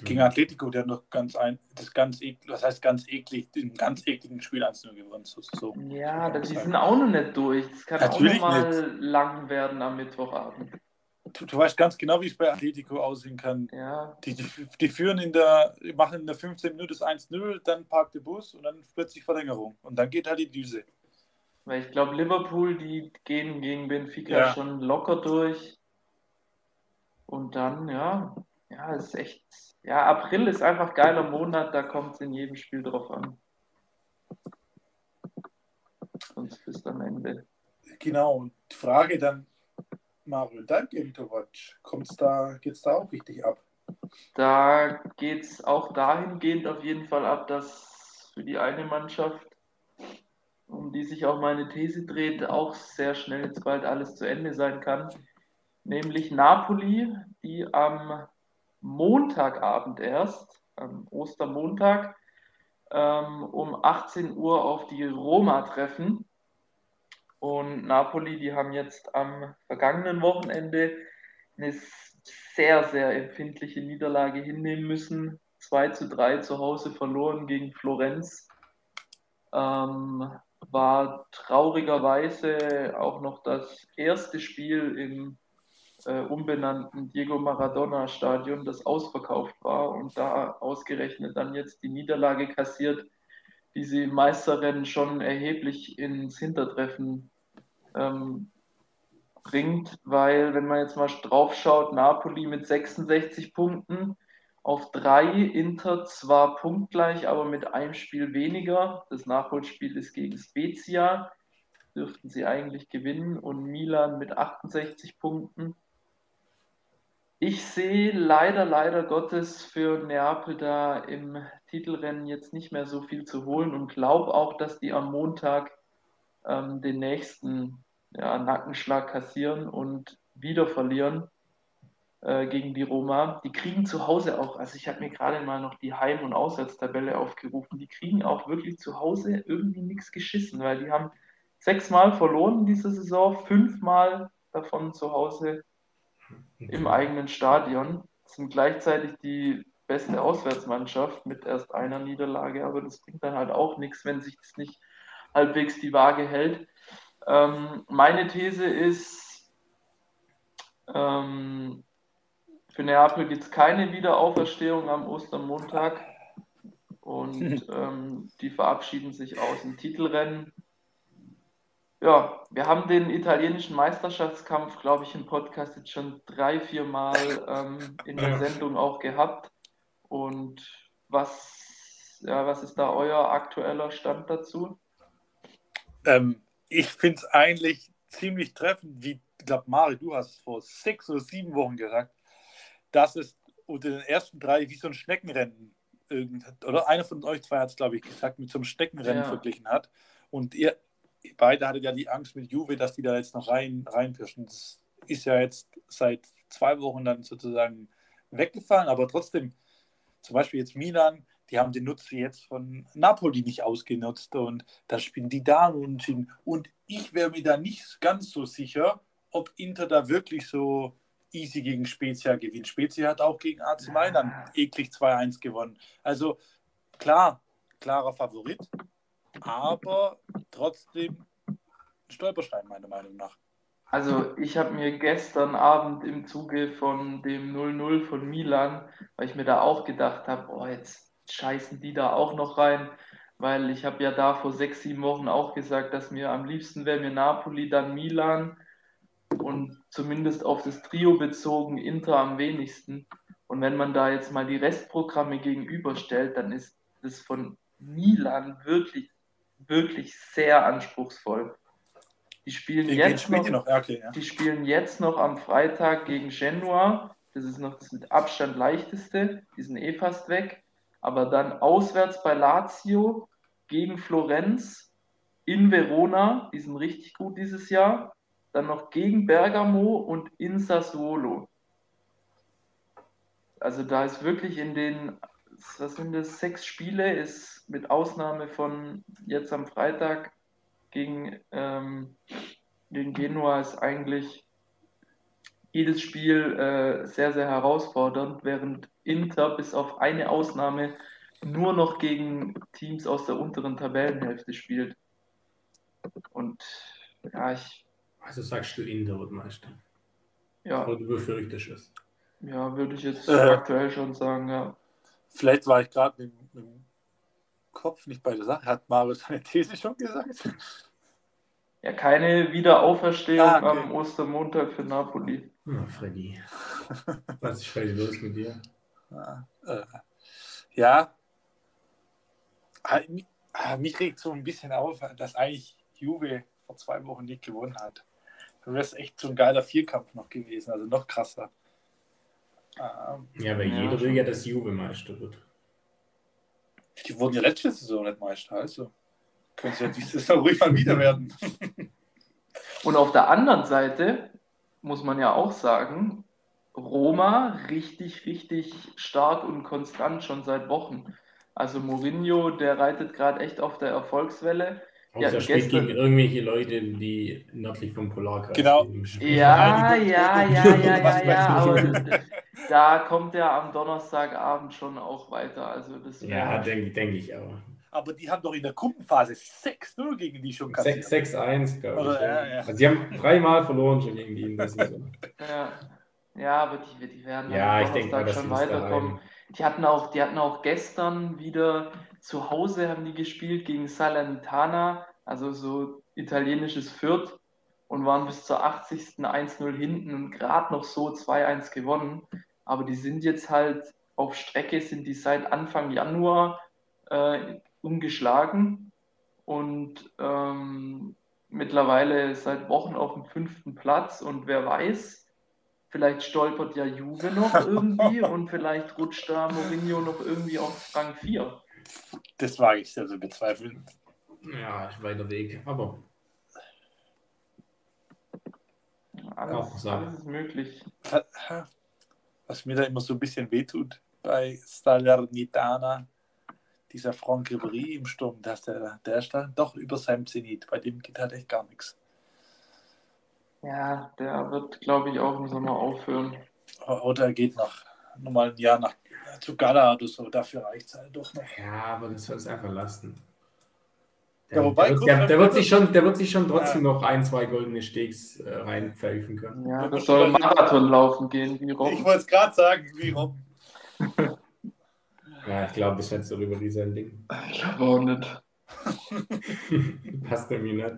Gegen Atletico, der noch ganz ein, das ganz eklig, was heißt ganz eklig, im ganz ekligen Spiel eins zu null gewonnen. So, so. Ja, das die sind auch noch nicht durch. Das kann natürlich auch noch mal nicht lang werden am Mittwochabend. Du, du weißt ganz genau, wie es bei Atletico aussehen kann. Ja. Die, die, die führen in der, machen in der fünfzehnten Minute das eins null, dann parkt der Bus und dann plötzlich Verlängerung. Und dann geht halt die Düse. Weil ich glaube, Liverpool, die gehen gegen Benfica ja. schon locker durch. Und dann, ja, ja, das ist echt. Ja, April ist einfach geiler Monat, da kommt es in jedem Spiel drauf an. Sonst bist du am Ende. Genau, und die Frage dann, Mario, dein Game-to-Watch, kommt's da, geht's da auch richtig ab? Da geht's auch dahingehend auf jeden Fall ab, dass für die eine Mannschaft, um die sich auch meine These dreht, auch sehr schnell jetzt bald alles zu Ende sein kann. Nämlich Napoli, die am Montagabend erst, am Ostermontag, ähm, um achtzehn Uhr auf die Roma treffen. Und Napoli, die haben jetzt am vergangenen Wochenende eine sehr, sehr empfindliche Niederlage hinnehmen müssen. zwei zu drei zu Hause verloren gegen Florenz. Ähm, war traurigerweise auch noch das erste Spiel im Äh, umbenannten Diego Maradona Stadion, das ausverkauft war, und da ausgerechnet dann jetzt die Niederlage kassiert, die sie im Meisterrennen schon erheblich ins Hintertreffen ähm, bringt, weil, wenn man jetzt mal drauf schaut, Napoli mit sechsundsechzig Punkten auf drei, Inter zwar punktgleich, aber mit einem Spiel weniger, das Nachholspiel ist gegen Spezia, dürften sie eigentlich gewinnen, und Milan mit achtundsechzig Punkten. Ich sehe leider, leider Gottes für Neapel da im Titelrennen jetzt nicht mehr so viel zu holen und glaube auch, dass die am Montag ähm, den nächsten ja, Nackenschlag kassieren und wieder verlieren äh, gegen die Roma. Die kriegen zu Hause auch, also ich habe mir gerade mal noch die Heim- und Auswärtstabelle aufgerufen, die kriegen auch wirklich zu Hause irgendwie nichts geschissen, weil die haben sechsmal verloren in dieser Saison, fünfmal davon zu Hause im eigenen Stadion. Das sind gleichzeitig die beste Auswärtsmannschaft mit erst einer Niederlage, aber das bringt dann halt auch nichts, wenn sich das nicht halbwegs die Waage hält. Ähm, meine These ist, ähm, für Neapel gibt es keine Wiederauferstehung am Ostermontag, und ähm, die verabschieden sich aus dem Titelrennen. Ja, wir haben den italienischen Meisterschaftskampf, glaube ich, im Podcast jetzt schon drei, vier Mal ähm, in der Sendung auch gehabt. Und was, ja, was ist da euer aktueller Stand dazu? Ähm, ich finde es eigentlich ziemlich treffend, wie glaube, Mario, du hast vor sechs oder sieben Wochen gesagt, dass es unter den ersten drei wie so ein Schneckenrennen, oder einer von euch zwei hat es, glaube ich, gesagt, mit so einem Schneckenrennen ja. verglichen hat. Und ihr beide hattet ja die Angst mit Juve, dass die da jetzt noch rein, reinpirschen. Das ist ja jetzt seit zwei Wochen dann sozusagen weggefahren, aber trotzdem, zum Beispiel jetzt Milan, die haben den Nutzen jetzt von Napoli nicht ausgenutzt und da spielen die da unentschieden. Und ich wäre mir da nicht ganz so sicher, ob Inter da wirklich so easy gegen Spezia gewinnt. Spezia hat auch gegen A C Mailand eklig zwei eins gewonnen. Also klar, klarer Favorit, aber trotzdem ein Stolperstein meiner Meinung nach. Also ich habe mir gestern Abend im Zuge von dem null null von Milan, weil ich mir da auch gedacht habe, oh, jetzt scheißen die da auch noch rein, weil ich habe ja da vor sechs, sieben Wochen auch gesagt, dass mir am liebsten wäre mir Napoli, dann Milan und zumindest auf das Trio bezogen Inter am wenigsten. Und wenn man da jetzt mal die Restprogramme gegenüberstellt, dann ist das von Milan wirklich, wirklich sehr anspruchsvoll. Die spielen, die, jetzt noch, noch. Okay, ja. die spielen jetzt noch am Freitag gegen Genua. Das ist noch das mit Abstand leichteste. Die sind eh fast weg. Aber dann auswärts bei Lazio, gegen Florenz, in Verona. Die sind richtig gut dieses Jahr. Dann noch gegen Bergamo und in Sassuolo. Also da ist wirklich in den, was sind das, sechs Spiele, ist mit Ausnahme von jetzt am Freitag Gegen, ähm, gegen Genua ist eigentlich jedes Spiel äh, sehr, sehr herausfordernd, während Inter bis auf eine Ausnahme nur noch gegen Teams aus der unteren Tabellenhälfte spielt. Und ja, ich... Also sagst du, Inter wird Meister? Ja. Oder du befürchtest es? Ja, würde ich jetzt äh, aktuell schon sagen, ja. Vielleicht war ich gerade mit dem Kopf nicht bei der Sache. Hat Marius seine These schon gesagt? Ja, keine Wiederauferstehung ah, okay. am Ostermontag für Napoli. Oh, Freddy. Was ist Freddy los mit dir? Ja. Mich regt so ein bisschen auf, dass eigentlich Juve vor zwei Wochen nicht gewonnen hat. Dann wäre es echt so ein geiler Vierkampf noch gewesen, also noch krasser. Ja, aber ja, jeder will ja, dass Juve Meister wird. Die wurden ja letzte Saison nicht Meister, also können sie ja diese Saison ruhig mal wieder werden. Und auf der anderen Seite muss man ja auch sagen, Roma richtig, richtig stark und konstant schon seit Wochen. Also Mourinho, der reitet gerade echt auf der Erfolgswelle. Auch ja, der spielt gegen irgendwelche Leute, die nördlich vom Polarkreis genau. Ja, ja, ja, ja, ja, ja, ja, aber da kommt er am Donnerstagabend schon auch weiter. Also das ja, denke denk ich aber. Aber die haben doch in der Gruppenphase sechs null gegen die schon kassiert. sechs eins, glaube ich. Oder, ja. Ja, ja. Also die haben dreimal verloren schon gegen die in der Saison. Ja. Ja, aber die, die werden ja, am Donnerstag denke, schon weiterkommen. Die hatten, auch, die hatten auch gestern wieder zu Hause haben die gespielt gegen Salernitana, also so italienisches Fürth, und waren bis zur achtzigsten eins null hinten und gerade noch so zwei eins gewonnen. Aber die sind jetzt halt auf Strecke, sind die seit Anfang Januar äh, ungeschlagen und ähm, mittlerweile seit Wochen auf dem fünften Platz. Und wer weiß, vielleicht stolpert ja Juve noch irgendwie und vielleicht rutscht da Mourinho noch irgendwie auf Rang vier. Das wage ich sehr zu bezweifeln. Ja, weiter Weg, aber alles, alles ist möglich. Was mir da immer so ein bisschen wehtut bei Salernitana, dieser Franck Ribéry im Sturm, dass der, der stand doch über seinem Zenit. Bei dem geht halt echt gar nichts. Ja, der wird, glaube ich, auch im Sommer aufhören. Oder er geht nach nochmal ein Jahr nach, zu Gala oder so, dafür reicht es halt doch noch. Ja, aber das soll es einfach lassen. Der, ja, wobei, der, wird, der, der, wird sich schon, der wird sich schon trotzdem ja. noch ein, zwei goldene Steaks äh, reinpfeifen können. Ja, das, das soll ein Marathon laufen gehen, wie Robben. Ich wollte es gerade sagen, wie Robben. Ja, ich glaube, das hättest du über dieser Ding. Ich glaube auch nicht. Passt irgendwie nicht.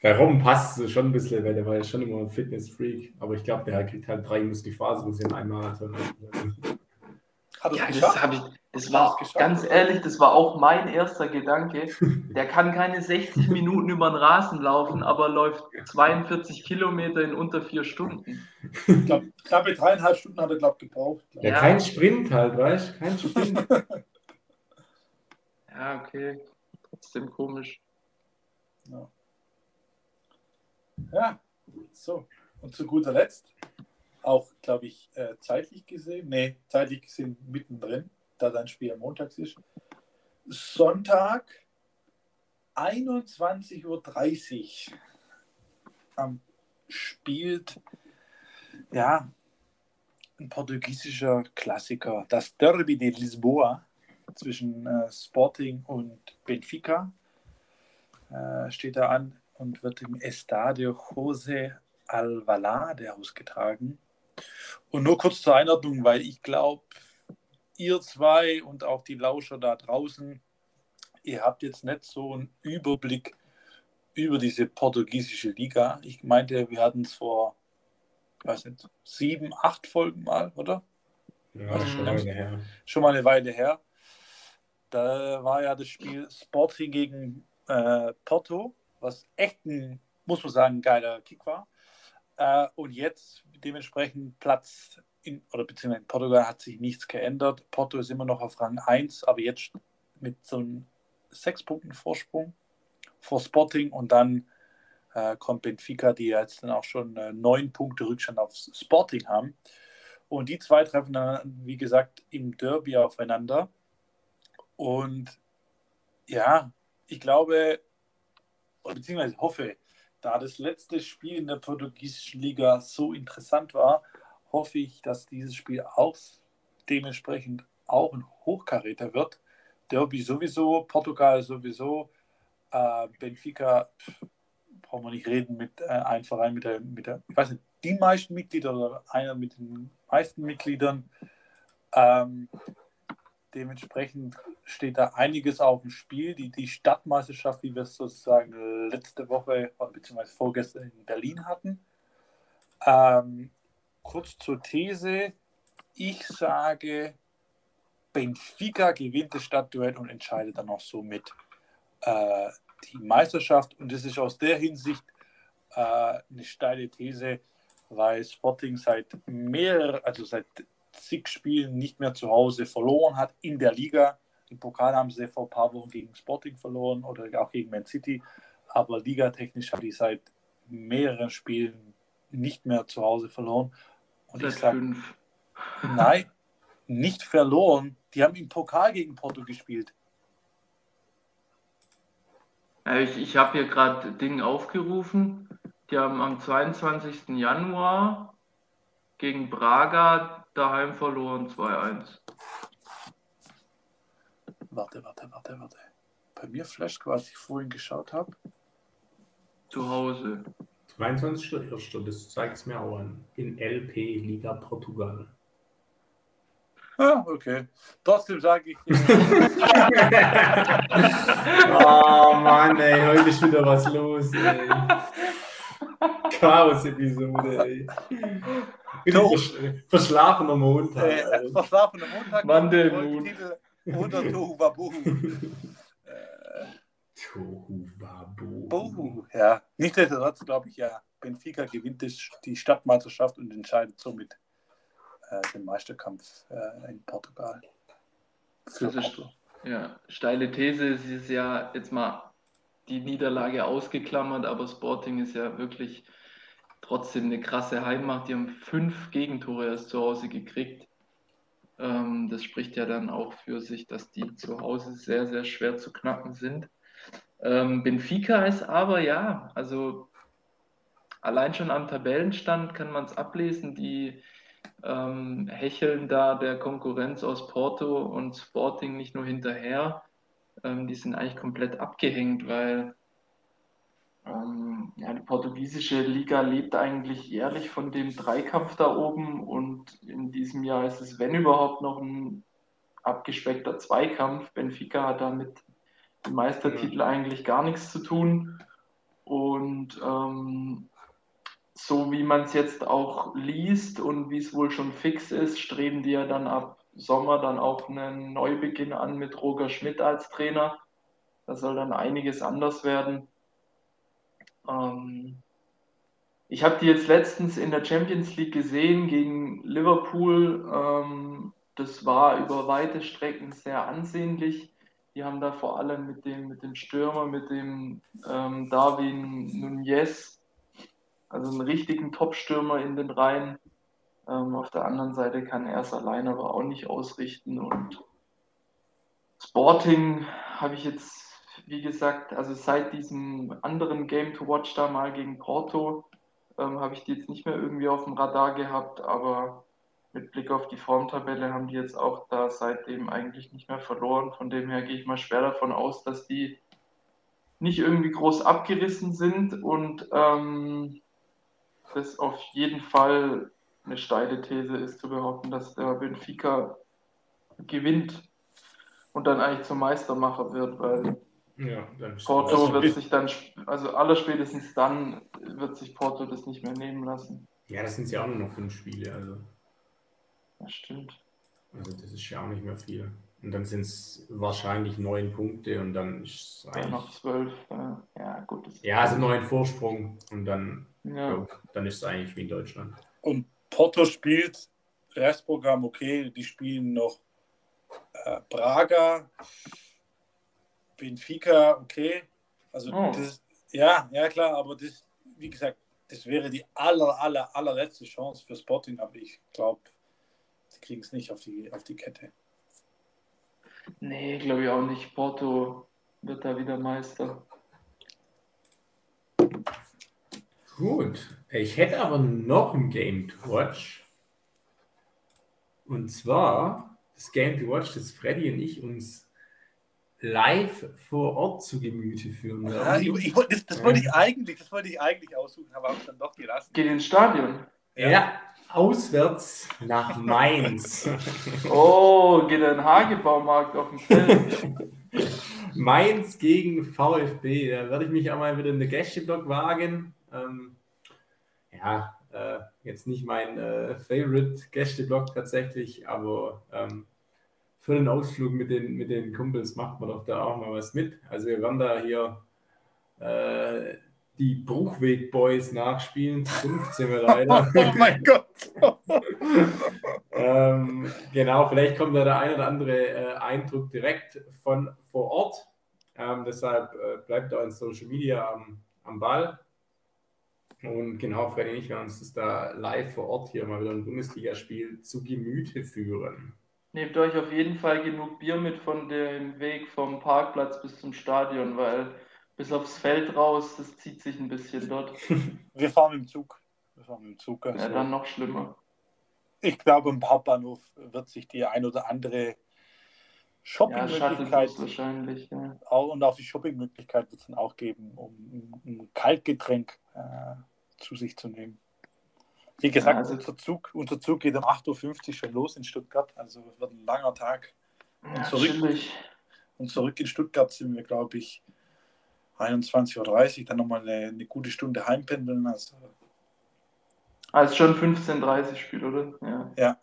Bei Robben passt es schon ein bisschen, weil der war ja schon immer ein Fitness-Freak. Aber ich glaube, der kriegt halt drei Muskelfaserriss in einem Marathon. Hat ja, das habe ich, Es war, ganz ehrlich, das war auch mein erster Gedanke. Der kann keine sechzig Minuten über den Rasen laufen, aber läuft zweiundvierzig Kilometer in unter vier Stunden. Ich glaube, knappe dreieinhalb Stunden hat er, glaube ich, gebraucht. Ja, ja, kein Sprint halt, weißt du? Kein Sprint. Ja, okay. Trotzdem komisch. Ja. Ja, so. Und zu guter Letzt, auch, glaube ich, zeitlich gesehen, nee, zeitlich gesehen mittendrin, da sein Spiel montags ist. Sonntag einundzwanzig Uhr dreißig ähm, spielt ja ein portugiesischer Klassiker, das Derby de Lisboa zwischen äh, Sporting und Benfica äh, steht da an und wird im Estadio José Alvalade ausgetragen. Und nur kurz zur Einordnung, weil ich glaube, ihr zwei und auch die Lauscher da draußen, ihr habt jetzt nicht so einen Überblick über diese portugiesische Liga. Ich meinte, wir hatten es vor, ich weiß nicht, sieben, acht Folgen mal, oder? Ja, also schon, eine her. schon mal eine Weile her. Da war ja das Spiel Sporting gegen äh, Porto, was echt ein, muss man sagen, geiler Kick war. Äh, und jetzt dementsprechend Platz In, oder beziehungsweise in Portugal hat sich nichts geändert. Porto ist immer noch auf Rang eins, aber jetzt mit so einem sechs Punkten Vorsprung vor Sporting, und dann äh, kommt Benfica, die jetzt dann auch schon neun äh, Punkte Rückstand auf Sporting haben. Und die zwei treffen dann, wie gesagt, im Derby aufeinander. Und ja, ich glaube, beziehungsweise hoffe, da das letzte Spiel in der portugiesischen Liga so interessant war, hoffe ich, dass dieses Spiel auch dementsprechend auch ein Hochkaräter wird. Derby sowieso, Portugal sowieso, äh, Benfica, pff, brauchen wir nicht reden, mit äh, einem Verein mit der, mit der, ich weiß nicht, die meisten Mitglieder oder einer mit den meisten Mitgliedern. Ähm, dementsprechend steht da einiges auf dem Spiel. Die, die Stadtmeisterschaft, die wir sozusagen letzte Woche bzw. vorgestern in Berlin hatten. Ähm, Kurz zur These, ich sage, Benfica gewinnt das Stadtduell und entscheidet dann auch somit äh, die Meisterschaft. Und das ist aus der Hinsicht äh, eine steile These, weil Sporting seit mehr, also seit zig Spielen nicht mehr zu Hause verloren hat in der Liga. Im Pokal haben sie vor ein paar Wochen gegen Sporting verloren oder auch gegen Man City, aber ligatechnisch haben die seit mehreren Spielen nicht mehr zu Hause verloren. Und ich sage, nein, nicht verloren. Die haben im Pokal gegen Porto gespielt. Ich, ich habe hier gerade Ding aufgerufen. Die haben am zweiundzwanzigsten Januar gegen Braga daheim verloren, zwei eins. Warte, warte, warte, warte. Bei mir flasht, was ich vorhin geschaut habe. Zu Hause. zweiundzwanzigster erster Das zeigt es mir auch an. In L P, Liga Portugal. Ah, okay. Trotzdem sage ich. Oh Mann, ey, heute ist wieder was los, ey. Chaos-Episode, ey. Verschlafener Montag. Äh, verschlafener Montag. Mandelmond. Oder Tohu Wabohu. Tohu Wabohu. Bohu, ja. Nichtsdestotrotz glaube ich, ja, Benfica gewinnt die Stadtmeisterschaft und entscheidet somit äh, den Meisterkampf äh, in Portugal. Für das Porto. Ist, ja, steile These. Es ist ja jetzt mal die Niederlage ausgeklammert, aber Sporting ist ja wirklich trotzdem eine krasse Heimmacht. Die haben fünf Gegentore erst zu Hause gekriegt. Ähm, das spricht ja dann auch für sich, dass die zu Hause sehr, sehr schwer zu knacken sind. Benfica ist aber, ja, also allein schon am Tabellenstand kann man es ablesen, die ähm, hecheln da der Konkurrenz aus Porto und Sporting nicht nur hinterher, ähm, die sind eigentlich komplett abgehängt, weil ähm, ja, die portugiesische Liga lebt eigentlich jährlich von dem Dreikampf da oben, und in diesem Jahr ist es, wenn überhaupt, noch ein abgespeckter Zweikampf. Benfica hat damit den Meistertitel ja eigentlich gar nichts zu tun, und ähm, so wie man es jetzt auch liest und wie es wohl schon fix ist, streben die ja dann ab Sommer dann auch einen Neubeginn an mit Roger Schmidt als Trainer. Da soll dann einiges anders werden. Ähm, ich habe die jetzt letztens in der Champions League gesehen gegen Liverpool. Ähm, das war über weite Strecken sehr ansehnlich. Die haben da vor allem mit dem, mit dem Stürmer, mit dem ähm, Darwin Núñez, also einen richtigen Top-Stürmer in den Reihen. Ähm, auf der anderen Seite kann er es allein aber auch nicht ausrichten. Und Sporting habe ich jetzt, wie gesagt, also seit diesem anderen Game to Watch da mal gegen Porto, ähm, habe ich die jetzt nicht mehr irgendwie auf dem Radar gehabt, aber mit Blick auf die Formtabelle haben die jetzt auch da seitdem eigentlich nicht mehr verloren. Von dem her gehe ich mal schwer davon aus, dass die nicht irgendwie groß abgerissen sind und ähm, das auf jeden Fall eine steile These ist, zu behaupten, dass der Benfica gewinnt und dann eigentlich zum Meistermacher wird, weil ja, dann Porto wird sich dann, also allerspätestens dann wird sich Porto das nicht mehr nehmen lassen. Ja, das sind ja auch nur noch fünf Spiele, also. Das stimmt. Also das ist ja auch nicht mehr viel. Und dann sind es wahrscheinlich neun Punkte und dann ist es eigentlich... Ja, noch zwölf. Äh, ja, gut. Ja, also neun Vorsprung und dann, ja. Ja, dann ist es eigentlich wie in Deutschland. Und Porto spielt Restprogramm, okay, die spielen noch äh, Braga, Benfica, okay. Also oh. das, ja, ja klar, aber das, wie gesagt, das wäre die aller, aller, allerletzte Chance für Sporting, aber ich glaube, sie kriegen es nicht auf die, auf die Kette. Nee, glaube ich auch nicht. Porto wird da wieder Meister. Gut. Ich hätte aber noch ein Game to Watch. Und zwar das Game to Watch, das Freddy und ich uns live vor Ort zu Gemüte führen. Ja, ich, ich, das, das, wollte ich eigentlich, das wollte ich eigentlich aussuchen, aber habe ich dann doch gelassen. Geht ins Stadion. Ja. ja. Auswärts nach Mainz. Oh, geht ein Hagebaumarkt auf dem Feld. Mainz gegen VfB. Da werde ich mich einmal wieder in den Gästeblock wagen. Ähm, ja, äh, jetzt nicht mein äh, Favorite-Gästeblock tatsächlich, aber ähm, für den Ausflug mit den, mit den Kumpels macht man doch da auch mal was mit. Also wir werden da hier äh, die Bruchweg-Boys nachspielen. fünfzehn leider. Oh mein Gott. ähm, genau, vielleicht kommt da der ein oder andere äh, Eindruck direkt von vor Ort. Ähm, deshalb äh, bleibt da in Social Media am, am Ball. Und genau, Freddy und ich werden uns das da live vor Ort hier mal wieder ein Bundesligaspiel zu Gemüte führen. Nehmt euch auf jeden Fall genug Bier mit von dem Weg vom Parkplatz bis zum Stadion, weil bis aufs Feld raus, das zieht sich ein bisschen dort. Wir fahren im Zug. Wir fahren im Zug. Also ja, dann noch schlimmer. Ich glaube, im Hauptbahnhof wird sich die ein oder andere Shoppingmöglichkeit ja, wahrscheinlich ja. auch, und auch die Shoppingmöglichkeit wird es dann auch geben, um ein Kaltgetränk äh, zu sich zu nehmen. Wie gesagt, ja, also unser, Zug, unser Zug geht um acht Uhr fünfzig schon los in Stuttgart, also es wird ein langer Tag. Und, ja, zurück, und zurück in Stuttgart sind wir, glaube ich, einundzwanzig Uhr dreißig, dann nochmal eine, eine gute Stunde heimpendeln. Also, also schon fünfzehn Uhr dreißig Spiel, oder? Ja. Ja,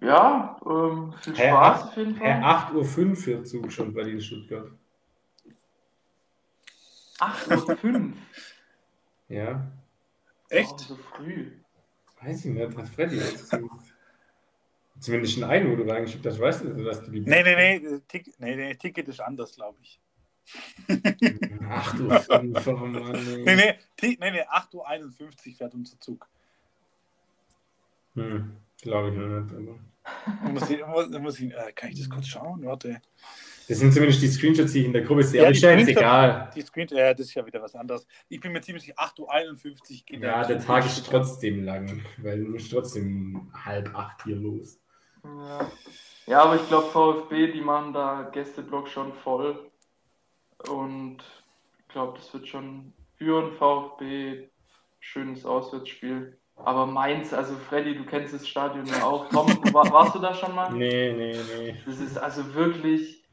ja ähm, viel Herr Spaß auf jeden Fall. acht Uhr fünf wird Zug schon bei den Stuttgart. acht Uhr fünf? Ja. Echt? Oh, so früh. Weiß ich nicht, hat Freddy ausgesucht. Zumindest ein Ein, wo du reingeschickt hast, weißt du, dass du die... Nee, nee, nee, Tick, nee, nee Ticket ist anders, glaube ich. acht Uhr fünf, oh Mann. Nee, nee, nee, nee acht Uhr einundfünfzig fährt unser Zug. Hm, glaube ich nicht, aber... muss ich, muss, muss ich, äh, kann ich das kurz schauen? Warte. Das sind zumindest die Screenshots, die ich in der Gruppe sehe, ja, aber ist ja egal. Die Screen, äh, das ist ja wieder was anderes. Ich bin mir ziemlich sicher, acht Uhr einundfünfzig geht ja, der Tag ist trotzdem lang, weil du musst trotzdem halb acht hier los. Ja, ja, aber ich glaube, VfB, die machen da Gästeblock schon voll. Und ich glaube, das wird schon für ein VfB schönes Auswärtsspiel. Aber Mainz, also Freddy, du kennst das Stadion ja auch. Tom, war, warst du da schon mal? Nee, nee, nee. Das ist also wirklich,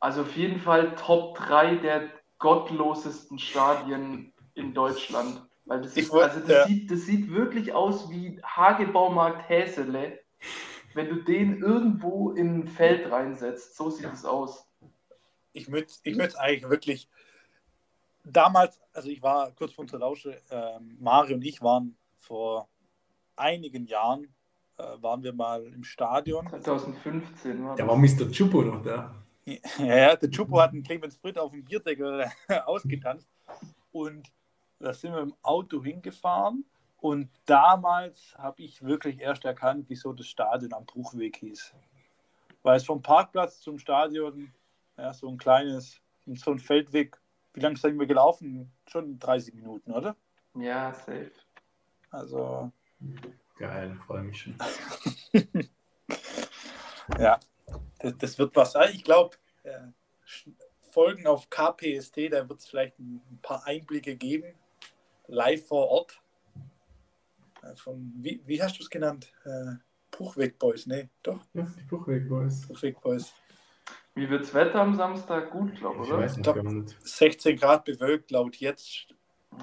also auf jeden Fall Top drei der gottlosesten Stadien in Deutschland. Weil das, ist, wollt, also das, ja. sieht, das sieht wirklich aus wie Hagebaumarkt Häsele. Wenn du den irgendwo in ein Feld reinsetzt, so sieht es aus. Ich würde ich es eigentlich wirklich damals, also ich war kurz vor unserer Lausche, äh, Mario und ich waren vor einigen Jahren, äh, waren wir mal im Stadion. zwanzig fünfzehn war Da war Mister Chupo noch da. Ja, ja, der Chupo hat einen Clemens Fritt auf dem Bierdeckel ausgetanzt und da sind wir im Auto hingefahren und damals habe ich wirklich erst erkannt, wieso das Stadion am Bruchweg hieß. Weil es vom Parkplatz zum Stadion, ja, so ein kleines, so ein Feldweg, wie lange sind wir gelaufen? Schon dreißig Minuten, oder? Ja, safe. Also. Geil, freue mich schon. Ja. Das wird was. Ich glaube, Folgen auf K P S T, da wird es vielleicht ein paar Einblicke geben. Live vor Ort. Von, wie, wie hast du es genannt? Bruchweg Boys, ne? Doch? Ja, die Bruchweg Boys. Bruchweg Boys. Wie wird das Wetter am Samstag? Gut, glaube ich, oder? Weiß nicht, ich glaub, sechzehn Grad bewölkt, laut jetzt.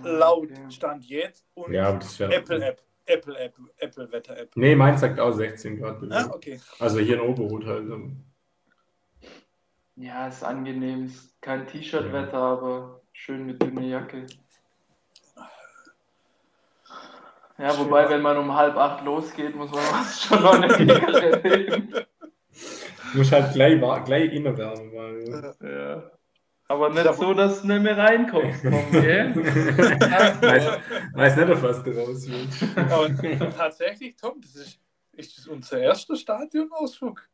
Laut Stand jetzt. Und ja, Apple-App. Apple, Apple, Apple, Wetter, Apple. Nee, Mainz sagt auch sechzehn Grad. Ah, okay. Also hier in Oberhut halt. Ja, ist angenehm. Ist kein T-Shirt-Wetter, ja. Aber schön mit dünner Jacke. Ja, schön. Wobei, wenn man um halb acht losgeht, muss man schon noch eine Jacke nehmen. Muss halt gleich, gleich innerwärmen. Weil, ja. Ja. Aber nicht so, dass du nicht mehr reinkommst. Okay? weiß, weiß nicht, auf was du raus willst. Und, und tatsächlich, Tom, das ist, ist das unser erster Stadionausflug.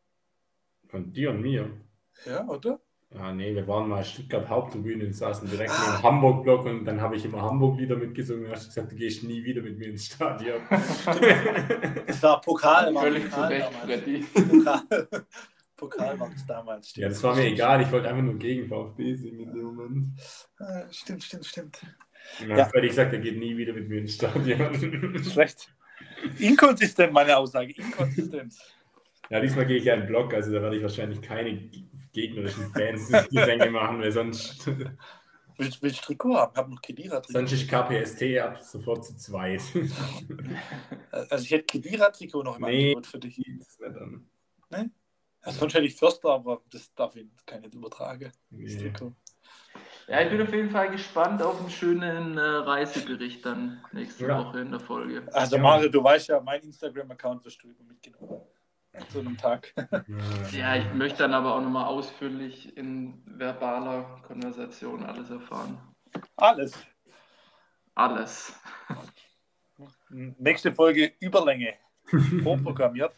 Von dir und mir. Ja, oder? Ja, nee, wir waren mal Stuttgart Haupttribüne und saßen direkt ah. im Hamburg-Block und dann habe ich immer Hamburg-Lieder mitgesungen und hast gesagt, du gehst nie wieder mit mir ins Stadion. Das war Pokal. War völlig zu Recht, Freddy. Pokal. Pokal war es damals. Stimmt. Ja, das war mir egal. Ich wollte einfach nur gegen VfB singen in dem Moment. Äh, stimmt, stimmt, stimmt. Und dann ja. Freddy gesagt, er geht nie wieder mit mir ins Stadion. Schlecht. Inkonsistent, meine Aussage. Inkonsistent. Ja, diesmal gehe ich ja in Block, also da werde ich wahrscheinlich keine gegnerischen Fans Gesänge machen, weil sonst... Willst du Trikot haben? Ich habe noch Kedira-Trikot. Sonst ist K P S T ab sofort zu zweit. Also ich hätte Kedira-Trikot noch im nee, Angebot für dich. Ne? Also sonst hätte ich Förster, aber das darf ich keine übertragen. Yeah. Ja, ich bin auf jeden Fall gespannt auf einen schönen äh, Reisebericht dann nächste ja. Woche in der Folge. Also Mario, du weißt ja, mein Instagram-Account wirst du mitgenommen. Zu einem Tag. Ja, ich möchte dann aber auch nochmal ausführlich in verbaler Konversation alles erfahren. Alles? Alles. Nächste Folge Überlänge. Vorprogrammiert.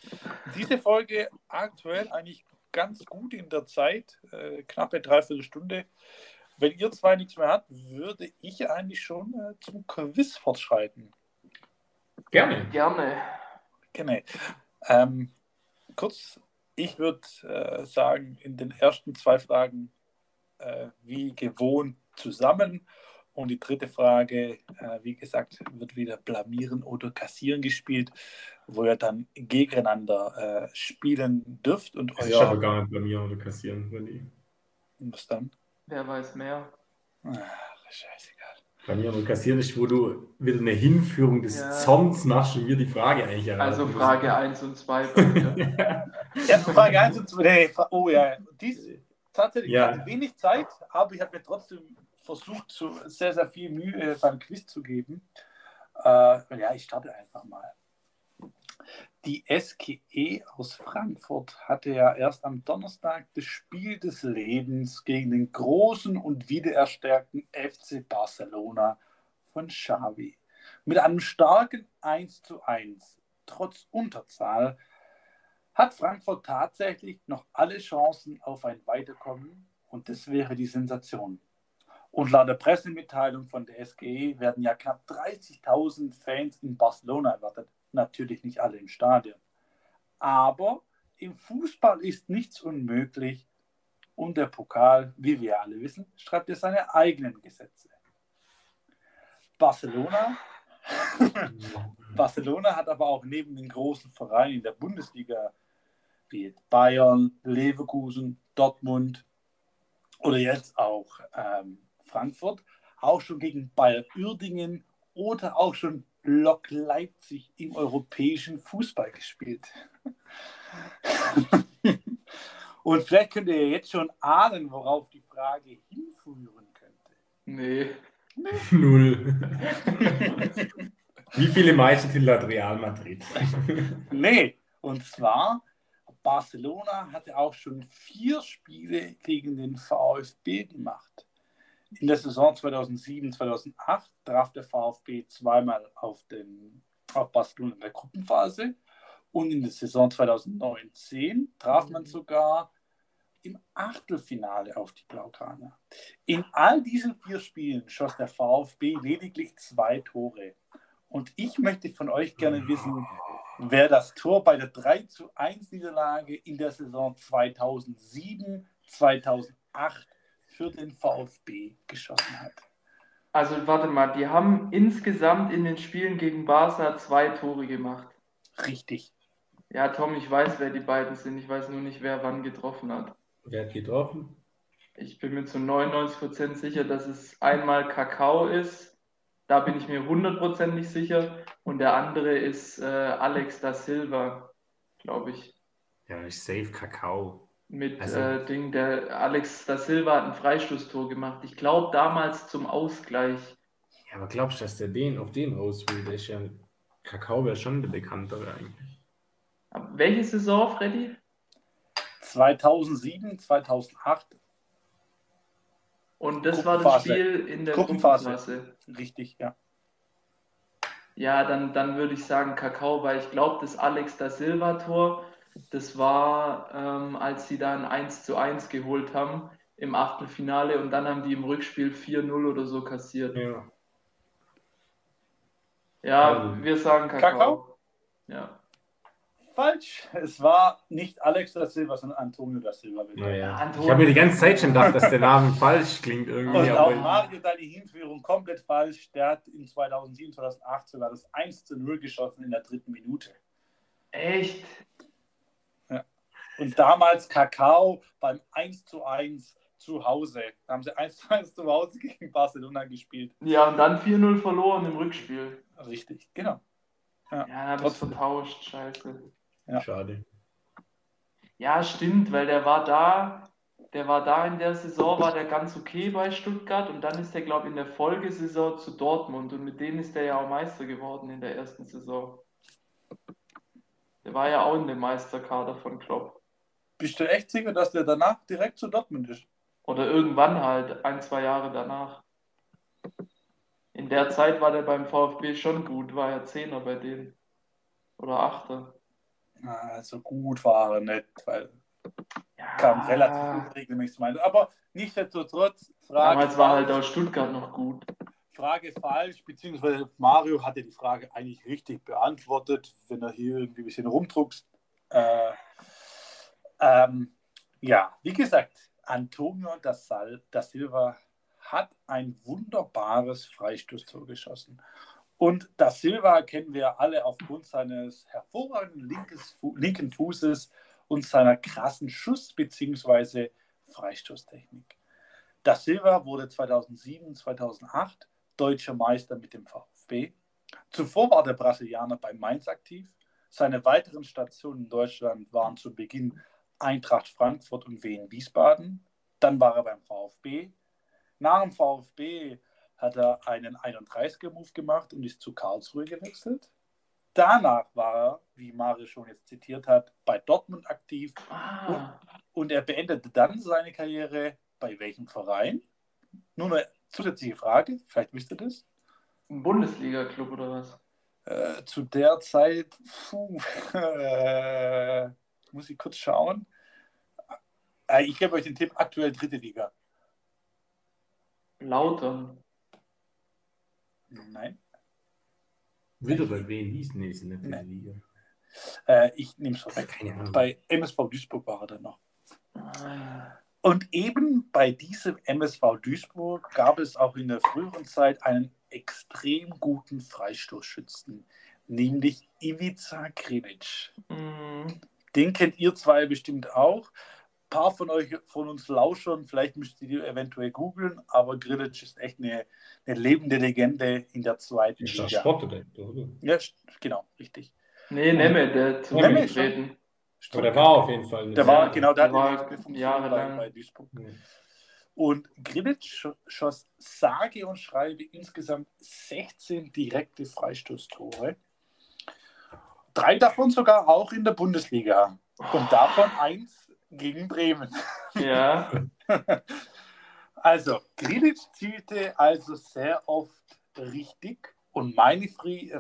Diese Folge aktuell eigentlich ganz gut in der Zeit, äh, knappe dreiviertel Stunde. Wenn ihr zwei nichts mehr habt, würde ich eigentlich schon äh, zum Quiz fortschreiten. Gerne. Gerne. Gerne. Ähm, kurz, ich würde äh, sagen, in den ersten zwei Fragen äh, wie gewohnt zusammen. Und die dritte Frage, äh, wie gesagt, wird wieder Blamieren oder Kassieren gespielt, wo ihr dann gegeneinander äh, spielen dürft. Und euer... Ich habe gar nicht Blamieren oder Kassieren, René. Was dann? Wer weiß mehr? Ach, scheißegal. Blamieren und Kassieren ist, wo du wieder eine Hinführung des ja. Zorns machst und wir die Frage eigentlich erraten. Also Frage eins und zwei. Ja. Ja, Frage eins und zwei. Nee, oh ja, dies tatsächlich ja. hatte wenig Zeit, aber ich habe mir trotzdem... versucht, zu, sehr, sehr viel Mühe beim Quiz zu geben. Äh, ja, ich starte einfach mal. Die S K E aus Frankfurt hatte ja erst am Donnerstag das Spiel des Lebens gegen den großen und wiedererstärkten F C Barcelona von Xavi. Mit einem starken eins zu eins, trotz Unterzahl, hat Frankfurt tatsächlich noch alle Chancen auf ein Weiterkommen und das wäre die Sensation. Und laut der Pressemitteilung von der S G E werden ja knapp dreißigtausend Fans in Barcelona erwartet. Natürlich nicht alle im Stadion. Aber im Fußball ist nichts unmöglich. Und der Pokal, wie wir alle wissen, schreibt ja seine eigenen Gesetze. Barcelona, Barcelona hat aber auch neben den großen Vereinen in der Bundesliga wie Bayern, Leverkusen, Dortmund oder jetzt auch ähm, Frankfurt, auch schon gegen Bayer Uerdingen oder auch schon Lok Leipzig im europäischen Fußball gespielt. Und vielleicht könnt ihr jetzt schon ahnen, worauf die Frage hinführen könnte. Nee. Null. Wie viele Meistertitel hat Real Madrid? Nee, und zwar Barcelona hatte auch schon vier Spiele gegen den VfB gemacht. In der Saison zweitausendsieben zweitausendacht traf der VfB zweimal auf, den, auf Barcelona in der Gruppenphase und in der Saison zweitausendneun zehn traf man sogar im Achtelfinale auf die Blaugrana. In all diesen vier Spielen schoss der VfB lediglich zwei Tore. Und ich möchte von euch gerne wissen, wer das Tor bei der drei zu eins Niederlage in der Saison zweitausendsieben zweitausendacht für den VfB geschossen hat. Also warte mal, die haben insgesamt in den Spielen gegen Barca zwei Tore gemacht. Richtig. Ja, Tom, ich weiß, wer die beiden sind. Ich weiß nur nicht, wer wann getroffen hat. Wer hat getroffen? Ich bin mir zu neunundneunzig Prozent sicher, dass es einmal Kakao ist. Da bin ich mir hundertprozentig sicher. Und der andere ist äh, Alex da Silva, glaube ich. Ja, ich save Kakao. Mit also, äh, Ding, der Alex da Silva hat ein Freistoßtor gemacht. Ich glaube, damals zum Ausgleich. Ja, aber glaubst du, dass der den auf den auswählt? Der ist ja, Kakao wäre schon der bekanntere eigentlich. Aber welche Saison, Freddy? zweitausendsieben zweitausendacht. Und das war das Spiel in der Gruppenphase. Richtig, ja. Ja, dann, dann würde ich sagen Kakao, weil ich glaube, das Alex da Silva-Tor, das war, ähm, als sie da ein eins zu eins geholt haben im Achtelfinale und dann haben die im Rückspiel vier null oder so kassiert. Ja, ja ähm, wir sagen Kakao. Kakao? Ja. Falsch. Es war nicht Alex da Silva, sondern Antonio da Silva. Naja. Antonio. Ich habe mir die ganze Zeit schon gedacht, dass der Name falsch klingt irgendwie. Und auch Mario da die Hinführung komplett falsch. Der hat in zweitausendsieben zweitausendacht sogar das eins zu null geschossen in der dritten Minute. Echt? Ja. Und damals Kakao beim eins zu eins zu Hause. Da haben sie eins zu eins zu Hause gegen Barcelona gespielt. Ja, und dann vier null verloren im Rückspiel. Richtig, genau. Ja, ja, habe ich vertauscht. Scheiße. Ja. Schade. Ja, stimmt, weil der war da, der war da in der Saison, war der ganz okay bei Stuttgart und dann ist der, glaube ich, in der Folgesaison zu Dortmund und mit denen ist der ja auch Meister geworden in der ersten Saison. Der war ja auch in dem Meisterkader von Klopp. Bist du echt sicher, dass der danach direkt zu Dortmund ist? Oder irgendwann halt, ein, zwei Jahre danach. In der Zeit war der beim VfB schon gut, war er Zehner bei denen. Oder Achter. Also gut war er nicht, weil ja. Kam relativ regelmäßig meint. Aber nichtsdestotrotz, Frage. Damals war falsch, halt aus Stuttgart noch gut. Frage falsch, beziehungsweise Mario hatte die Frage eigentlich richtig beantwortet, wenn er hier irgendwie ein bisschen rumdruckst. Äh, ähm, ja, wie gesagt, Antonio da Silva hat ein wunderbares Freistoßtor geschossen. Und da Silva kennen wir alle aufgrund seines hervorragenden linkes, linken Fußes und seiner krassen Schuss- bzw. Freistoßtechnik. Da Silva wurde zweitausendsieben zweitausendacht deutscher Meister mit dem VfB. Zuvor war der Brasilianer bei Mainz aktiv. Seine weiteren Stationen in Deutschland waren zu Beginn Eintracht Frankfurt und W N Wiesbaden. Dann war er beim VfB. Nach dem VfB hat er einen einunddreißiger-Move gemacht und ist zu Karlsruhe gewechselt. Danach war er, wie Mario schon jetzt zitiert hat, bei Dortmund aktiv. Ah. Und, und er beendete dann seine Karriere bei welchem Verein? Nur eine zusätzliche Frage, vielleicht wisst ihr das. Ein Bundesliga-Club oder was? Äh, zu der Zeit, puh, äh, muss ich kurz schauen. Äh, ich gebe euch den Tipp, aktuell dritte Liga. Lautern. Nein. Wieder bei wen hieß nee, es in der dritten Liga? Äh, ich nehme es vorweg. Bei M S V Duisburg war er dann noch. Ah. Und eben bei diesem M S V Duisburg gab es auch in der früheren Zeit einen extrem guten Freistoßschützen, nämlich Ivica Krinic. Mhm. Den kennt ihr zwei bestimmt auch. paar von euch, von uns Lauschern, vielleicht müsst ihr die eventuell googeln, aber Grilic ist echt eine, eine lebende Legende in der zweiten Liga. Ist das Sportdirektor, oder? Ja, genau, richtig. Nee, Nemme, der zu Nemme getreten. Aber der war auf jeden Fall. Der war, genau, der, der war eine Funktion bei, bei Duisburg. Ja. Und Grilic schoss sage und schreibe insgesamt sechzehn direkte Freistoßtore. Drei davon sogar auch in der Bundesliga. Und davon eins gegen Bremen. Ja. Also, Grilic zielte also sehr oft richtig. Und meine,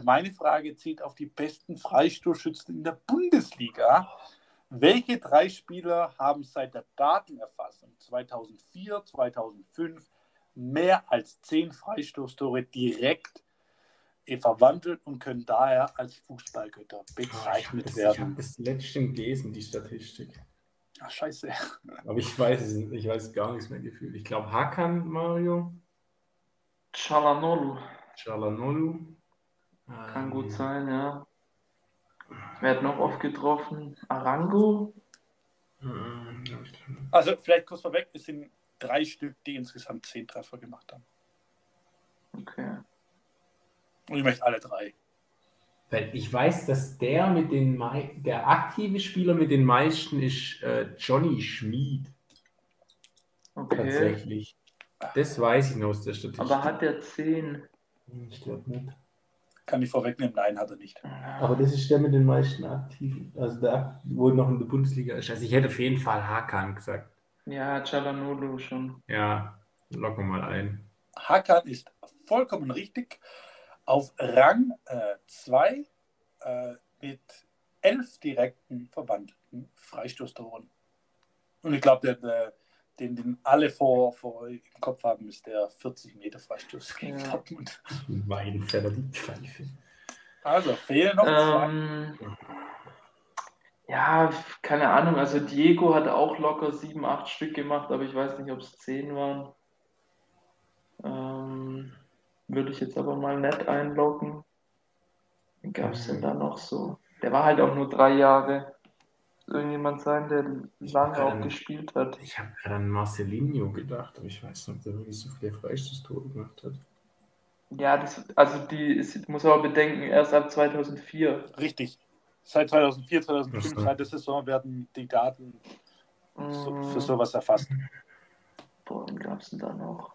meine Frage zielt auf die besten Freistoßschützen in der Bundesliga. Welche drei Spieler haben seit der Datenerfassung zweitausendvier, zweitausendfünf mehr als zehn Freistoßtore direkt verwandelt und können daher als Fußballgötter bezeichnet oh, ich werden? Ich habe das letzte gelesen, die Statistik. Ach, scheiße. Aber ich weiß es nicht, ich weiß gar nichts mehr gefühlt. Ich glaube, Hakan, Mario. Çalhanoğlu. Çalhanoğlu. Kann ähm, gut sein, ja. Wer hat noch oft getroffen? Arango? Also vielleicht kurz vorweg, es sind drei Stück, die insgesamt zehn Treffer gemacht haben. Okay. Und ich möchte alle drei. Weil ich weiß, dass der mit den Me- der aktive Spieler mit den meisten ist äh, Johnny Schmid. Okay. Tatsächlich. Das weiß ich noch aus der Statistik. Aber hat der zehn? Ich glaube nicht. Kann ich vorwegnehmen, nein, hat er nicht. Aber das ist der mit den meisten Aktiven. Also da, wo noch in der Bundesliga ist. Also ich hätte auf jeden Fall Hakan gesagt. Ja, Çalhanoğlu schon. Ja, locken wir mal ein. Hakan ist vollkommen richtig. Auf Rang zwei äh, äh, mit elf direkten verwandelten Freistoßtoren. Und ich glaube, der, der Den, den alle vor, vor im Kopf haben, ist der vierzig Meter Freistoß gegen Dortmund. Mein Pferd, die Pfeife. Also, fehlen noch ähm, zwei. Ja, keine Ahnung. Also, Diego hat auch locker sieben, acht Stück gemacht, aber ich weiß nicht, ob es zehn waren. Ähm, würde ich jetzt aber mal nett einloggen. Wen gab es denn da noch so? Der war halt auch nur drei Jahre. Irgendjemand sein, der lange auch gespielt hat. Ich habe gerade an Marcelinho gedacht, aber ich weiß nicht, ob der wirklich so viele Freistoßtore gemacht hat. Ja, das, also die ist, muss aber bedenken, erst ab zweitausendvier. Richtig. Seit zweitausendvier, zweitausendfünf, so. Seit der Saison werden die Daten mm. so, für sowas erfasst. Boah, wen gab es denn da noch?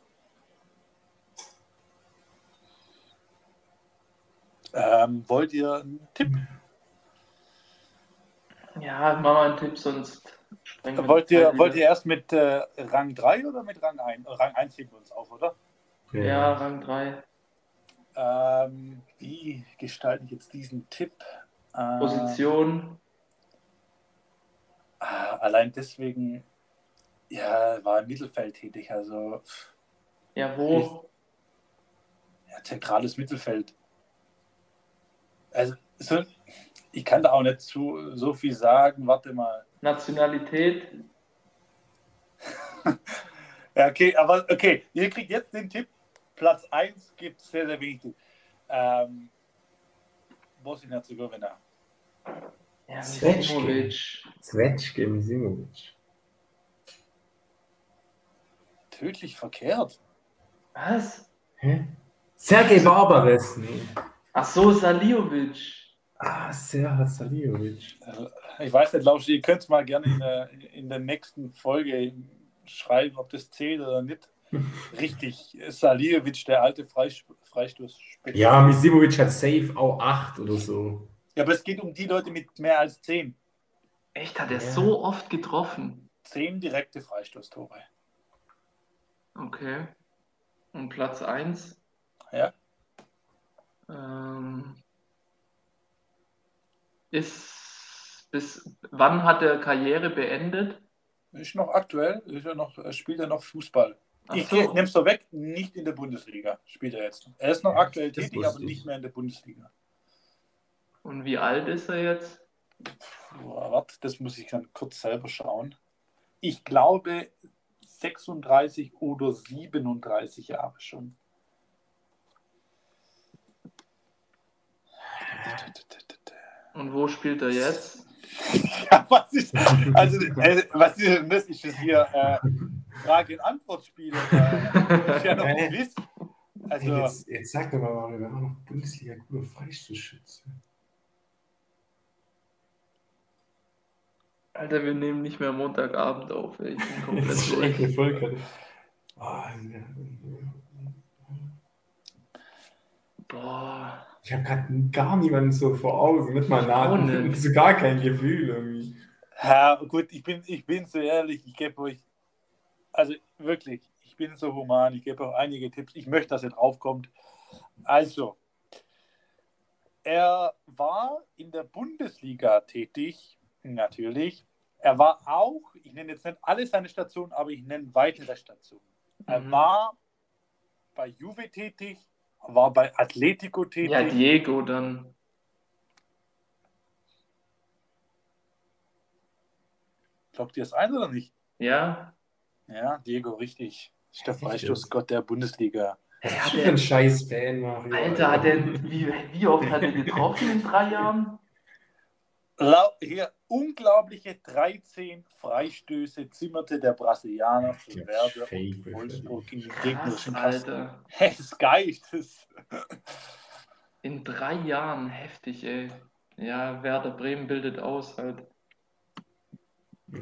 Ähm, wollt ihr einen Tipp? Ja, mach mal einen Tipp, sonst sprengen wollt wir ihr, wollt ihr erst mit äh, Rang drei oder mit Rang eins? Rang eins heben wir uns auf, oder? Ja, ja. Rang drei. Ähm, wie gestalte ich jetzt diesen Tipp? Ähm, Position? Äh, allein deswegen, ja, war im Mittelfeld tätig, also... Ja, wo? Ich, ja, zentrales Mittelfeld. Also, so... Ich kann da auch nicht zu, so viel sagen. Warte mal. Nationalität? Ja, okay, aber okay. Ihr kriegt jetzt den Tipp. Platz eins gibt es sehr, sehr wenig. Ähm, Bosnien-Herzegowina. Ja, Zvetschke. Zvetschke, Misimovic. Tödlich verkehrt. Was? Hä? Sergej Barbares. Nee. Ach so, Saliovic. Ah, Serhat Saliovic. Ich weiß nicht, Lausch, ihr könnt es mal gerne in der, in der nächsten Folge schreiben, ob das zählt oder nicht. Richtig, Saliovic, der alte Freistoßspieler. Ja, Misimovic hat safe auch acht oder so. Ja, aber es geht um die Leute mit mehr als zehn. Echt, hat er ja. so oft getroffen? zehn direkte Freistoßtore. Okay. Und Platz eins? Ja. Ähm... Ist, bis wann hat er Karriere beendet? Ist noch aktuell, ist er noch, spielt er noch Fußball. Ach ich so. Nehme es doch weg, nicht in der Bundesliga spielt er jetzt. Er ist noch ja, aktuell tätig, aber nicht mehr in der Bundesliga. Und wie alt ist er jetzt? Boah, warte, das muss ich dann kurz selber schauen. Ich glaube sechsunddreißig oder siebenunddreißig Jahre schon. Und wo spielt er jetzt? Ja, was ist, also, äh, was ist denn das? Ist das hier äh, Frage- und Antwortspiele? Äh, ich ja noch nicht wisst. Also, hey, jetzt, jetzt sagt aber Mario, wir haben noch Bundesliga coole Freistoßschütze. Alter, wir nehmen nicht mehr Montagabend auf. Ey. Ich bin komplett durch. Voll gerade. Boah. Ich habe gerade gar niemanden so vor Augen. Nicht mal Namen. Das ist gar kein Gefühl irgendwie. Ja, gut, ich bin, ich bin so ehrlich. Ich gebe euch, also wirklich, ich bin so human. Ich gebe euch einige Tipps. Ich möchte, dass ihr draufkommt. Also, er war in der Bundesliga tätig. Natürlich. Er war auch, ich nenne jetzt nicht alle seine Stationen, aber ich nenne weitere Stationen. Er mhm. war bei Juve tätig, war bei Atletico tätig. Ja, Diego dann. Glaubt ihr das ein oder nicht? Ja. Ja, Diego, richtig. Ist der Freistoßgott der Bundesliga. Was für ein Scheiß-Fan, Mario. Alter, hat der, wie, wie oft hat er getroffen in drei Jahren? Hier unglaubliche dreizehn Freistöße zimmerte der Brasilianer für Werder und Wolfsburg in den gegnerischen Kasten. Hey, das Geist ist. In drei Jahren heftig, ey. Ja, Werder Bremen bildet aus halt.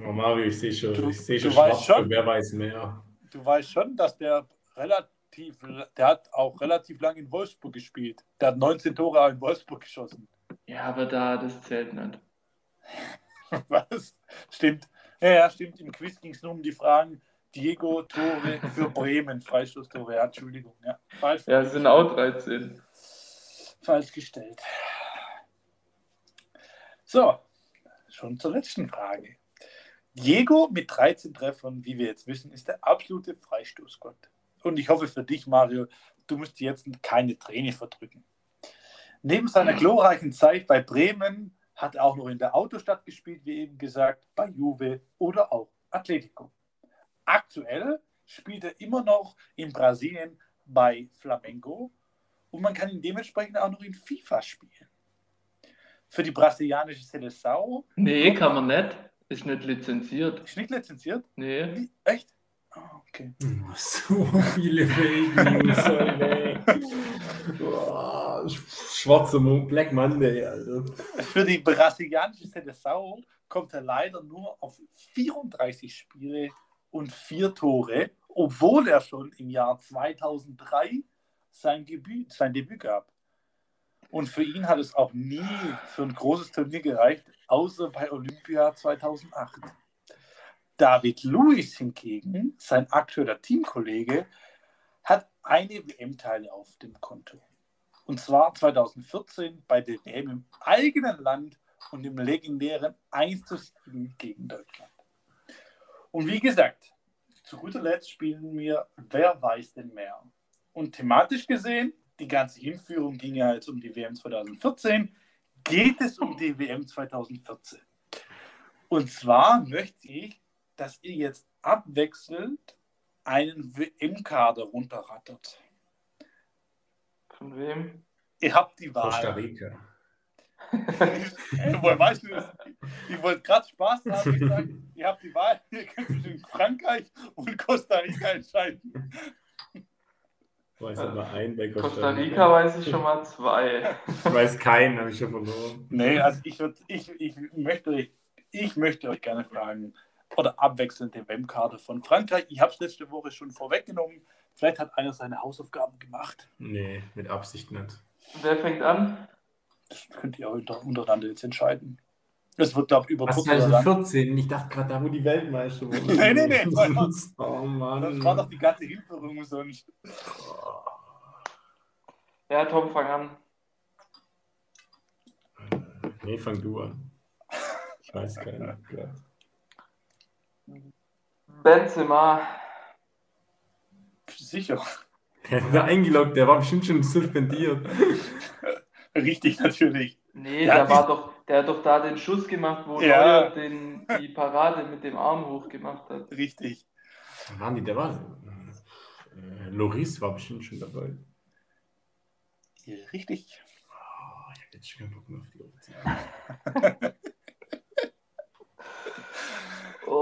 Oh, Mario, ich sehe schon, du, ich sehe schon, Schwarz, schon, wer weiß mehr. Du weißt schon, dass der relativ, der hat auch relativ lang in Wolfsburg gespielt. Der hat neunzehn Tore in Wolfsburg geschossen. Ja, aber da, das zählt nicht. Was? Stimmt. Ja, ja, stimmt. Im Quiz ging es nur um die Fragen. Diego, Tore für Bremen. Freistoßtore, ja, Entschuldigung. Ja, falsch. Ja, es sind auch dreizehn. Falsch gestellt. So, schon zur letzten Frage. Diego mit dreizehn Treffern, wie wir jetzt wissen, ist der absolute Freistoßgott. Und ich hoffe für dich, Mario, du musst jetzt keine Träne verdrücken. Neben seiner glorreichen Zeit bei Bremen hat er auch noch in der Autostadt gespielt, wie eben gesagt, bei Juve oder auch Atletico. Aktuell spielt er immer noch in Brasilien bei Flamengo und man kann ihn dementsprechend auch noch in FIFA spielen. Für die brasilianische Seleção. Nee, kann man nicht. Ist nicht lizenziert. Ist nicht lizenziert? Nee. Echt? Oh, okay. So viele Fake News. Boah, schwarzer Mond, Black Monday. Also. Für die brasilianische Seleção kommt er leider nur auf vierunddreißig Spiele und vier Tore, obwohl er schon im Jahr zweitausenddrei sein, Gebüt, sein Debüt gab. Und für ihn hat es auch nie für ein großes Turnier gereicht, außer bei Olympia zweitausendacht. David Luiz hingegen, sein aktueller Teamkollege, hat eine W M-Teile auf dem Konto. Und zwar zweitausendvierzehn bei der W M im eigenen Land und im legendären eins zu sieben gegen Deutschland. Und wie gesagt, zu guter Letzt spielen wir Wer weiß denn mehr? Und thematisch gesehen, die ganze Hinführung ging ja jetzt um die W M zweitausendvierzehn, geht es um die W M zweitausendvierzehn. Und zwar möchte ich, dass ihr jetzt abwechselnd einen W M-Kader runterrattert. Von wem? Ihr habt die Wahl. Costa Rica. Ey, woher weißt du das? Ich wollte gerade Spaß haben. Ich sag, ihr habt die Wahl. Ihr könnt zwischen Frankreich und Costa Rica entscheiden. Ich weiß aber einen bei Costa, Costa Rica. Rica weiß ich schon mal zwei. Ich weiß keinen, habe ich schon verloren. Nee, also ich, würd, ich, ich, möchte, euch, ich möchte euch gerne fragen, oder abwechselnd den W M-Kader von Frankreich. Ich habe es letzte Woche schon vorweggenommen. Vielleicht hat einer seine Hausaufgaben gemacht. Nee, mit Absicht nicht. Wer fängt an? Das könnt ihr auch unter, untereinander jetzt entscheiden. Das wird, glaube ich, über zweitausendvierzehn. Ich dachte gerade, da wo die Weltmeister wurde. nee, nee, nee. Das war, oh, Mann. Das war doch die ganze Hinführung sonst. Ja, Tom, fang an. Nee, fang du an. Ich weiß keiner. Benzema. Sicher. Der war eingeloggt, der war bestimmt schon suspendiert. Richtig, natürlich. Nee, der, der war doch, der hat doch da den Schuss gemacht, wo ja. Neuer den, die Parade mit dem Arm hoch gemacht hat. Richtig. Waren die, der war. Äh, Loris war bestimmt schon dabei. Ja, richtig. Oh, ich hab jetzt schon keinen Bock mehr auf die Option.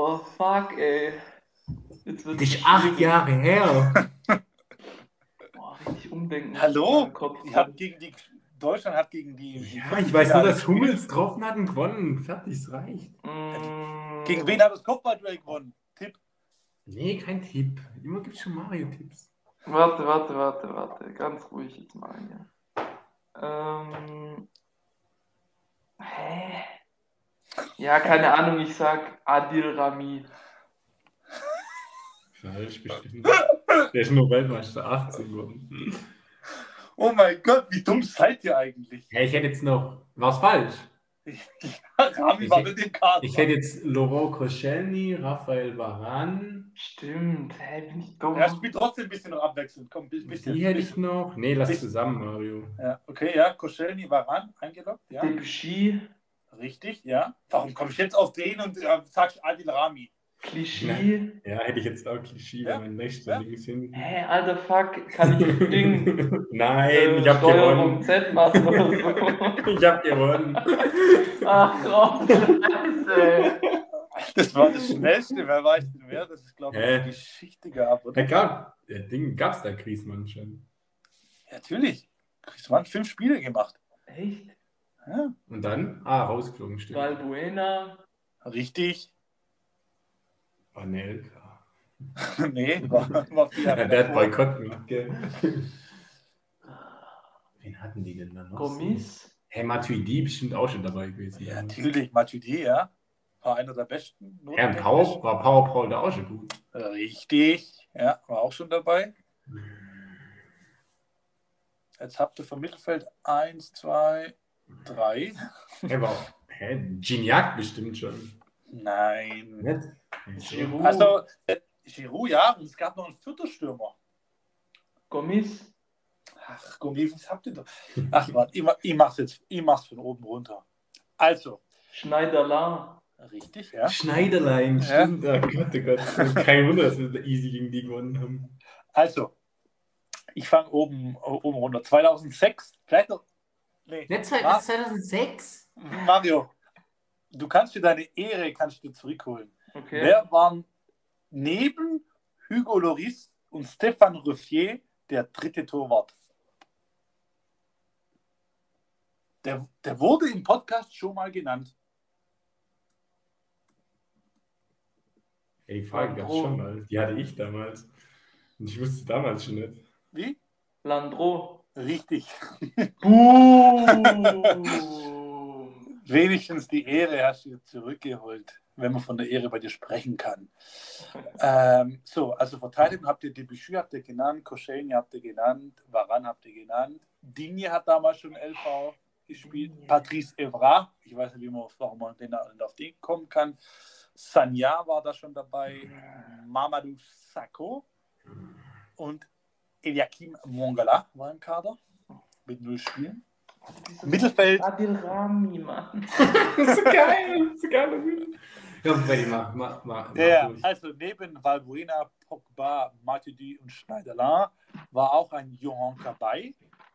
Oh, fuck, ey. Jetzt wird das ist acht Jahre her. Boah, richtig umdenken. Hallo? Kopf, ich hab gegen die, Deutschland hat gegen die... Ja, ich weiß nur, dass Hummels getroffen hat und gewonnen. Fertig, es reicht. Mm. Gegen wen hat das Kopfballduell gewonnen? Tipp? Nee, kein Tipp. Immer gibt es schon Mario-Tipps. Warte, warte, warte, warte. Ganz ruhig jetzt mal hier. Ähm... Hä? Ja, keine Ahnung, ich sag Adil Rami. Falsch bestimmt. Der ist nur Weltmeister achtzehn geworden. Oh mein Gott, wie dumm seid ihr eigentlich? Ja, ich hätte jetzt noch. War's falsch? Ja, Rami ich war hätte, mit dem Karten. Ich hätte jetzt Laurent Koscielny, Raphael Varane. Stimmt, hä, bin ich dumm. Er spielt trotzdem ein bisschen noch abwechselnd. Komm, bisschen. Die bisschen. Hätte ich noch. Nee, lass bisschen. Zusammen, Mario. Ja, okay, ja, Koscielny, Varane, eingeloggt, ja. Debussy. Richtig, ja. Warum komme ich jetzt auf den und äh, sag Adil Rami? Klischee? Ja, hätte ich jetzt auch Klischee, ja? Mein nächster ja? Links hinten. Hä, hey, alter Fuck, kann ich das Ding? Nein, äh, ich hab gewonnen. Z machen oder so. Ich hab gewonnen. Ach, drauf, Scheiße. Das war das Schnellste, wer weiß denn wer? Das ist, glaube ich, eine Geschichte gehabt, oder? Gab, der Ding gab's da Griezmann schon. Ja, natürlich. Griezmann hat fünf Spiele gemacht. Echt? Ja. Und dann? Ah, rausgeflogen, stimmt. Valbuena. Richtig. Anelka. Nee, war, war viel. Ja, der hat Boykott gemacht, gell? Wen hatten die denn da noch? Gomis? Hey, Matuidi bestimmt auch schon dabei gewesen. Ja, natürlich, Matuidi, ja. War einer der besten. Herr ja, Paul, war Paul Paul da auch schon gut. Richtig, ja, war auch schon dabei. Jetzt habt ihr vom Mittelfeld eins, zwei, drei. Hey, war hä? Gignac bestimmt schon. Nein. Nicht? Giroud. Also, äh, Giroud, ja, und es gab noch einen vierten Stürmer. Gomis. Ach, Gomis, was habt ihr da? Ach, warte, ich, ich mach's jetzt, ich mach's von oben runter. Also. Schneiderlein. Richtig, ja. Schneiderlein, stimmt. Ja. Oh Gott, oh Gott. Kein Wunder, dass wir easy gegen die gewonnen haben. Also, ich fange oben, oben runter. zweitausendsechs, vielleicht noch. Nee. Letzte Mal ist zweitausendsechs. Mario, du kannst dir deine Ehre kannst du zurückholen. Okay. Wer waren neben Hugo Lloris und Stéphane Ruffier der dritte Torwart? Der, der wurde im Podcast schon mal genannt. Ey, die Frage gab es schon mal. Die hatte ich damals. Und ich wusste damals schon nicht. Wie? Landreau. Richtig. Wenigstens die Ehre hast du zurückgeholt, wenn man von der Ehre bei dir sprechen kann. ähm, so, also Verteidigung habt ihr Debussy habt ihr genannt, Koscielny habt ihr genannt, Varane habt ihr genannt, Digne hat damals schon L V gespielt, ja. Patrice Evra, ich weiß nicht, wie man, warum man den, auf den kommen kann, Sagna war da schon dabei, Mamadou Sakho und Eliakim Mangala war im Kader mit null Spielen. Mittelfeld. Adil Rami, Mann. Das ist geil, das ist geil. Ja, Freddy, mach, mach, mach. Ja, also neben Valbuena, Pogba, Matuidi und Schneiderlin war auch ein Johan Kabay.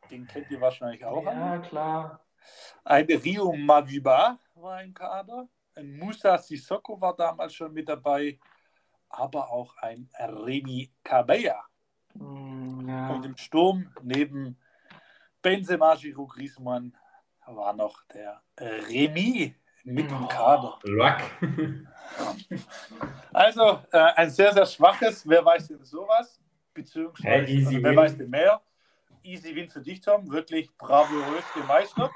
Den kennt ihr wahrscheinlich auch. Ja, klar. Ein Rio Maviba war im Kader. Ein Moussa Sissoko war damals schon mit dabei. Aber auch ein Remy Cabella. Ja. Und im Sturm neben Benzema, Giroud, Griezmann war noch der Remy mit dem Kader. Luck. Also äh, ein sehr, sehr schwaches, wer weiß denn sowas, beziehungsweise hey, easy wer win. Weiß denn mehr. Easy Win für dich, Tom. Wirklich bravourös gemeistert.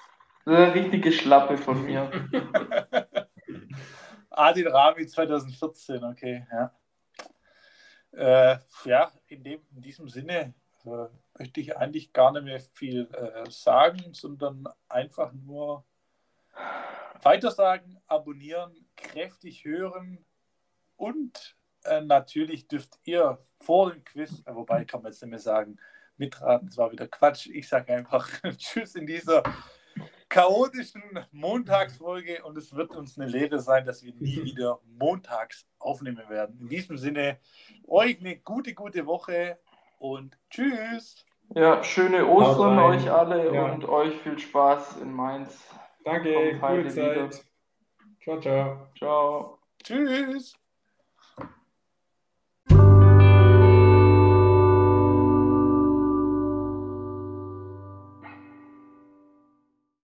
Eine richtige Schlappe von mir. Adil Rami zweitausendvierzehn, okay. Ja, äh, ja in, dem, in diesem Sinne äh, möchte ich eigentlich gar nicht mehr viel äh, sagen, sondern einfach nur weitersagen, abonnieren, kräftig hören und äh, natürlich dürft ihr vor dem Quiz, äh, wobei kann man jetzt nicht mehr sagen, mitraten, das war wieder Quatsch. Ich sage einfach Tschüss in dieser chaotischen Montagsfolge und es wird uns eine Lehre sein, dass wir nie wieder montags aufnehmen werden. In diesem Sinne, euch eine gute, gute Woche und Tschüss! Ja, schöne Ostern euch alle ja. Und euch viel Spaß in Mainz. Danke, gute Zeit. Wieder. Ciao, ciao. Ciao. Tschüss.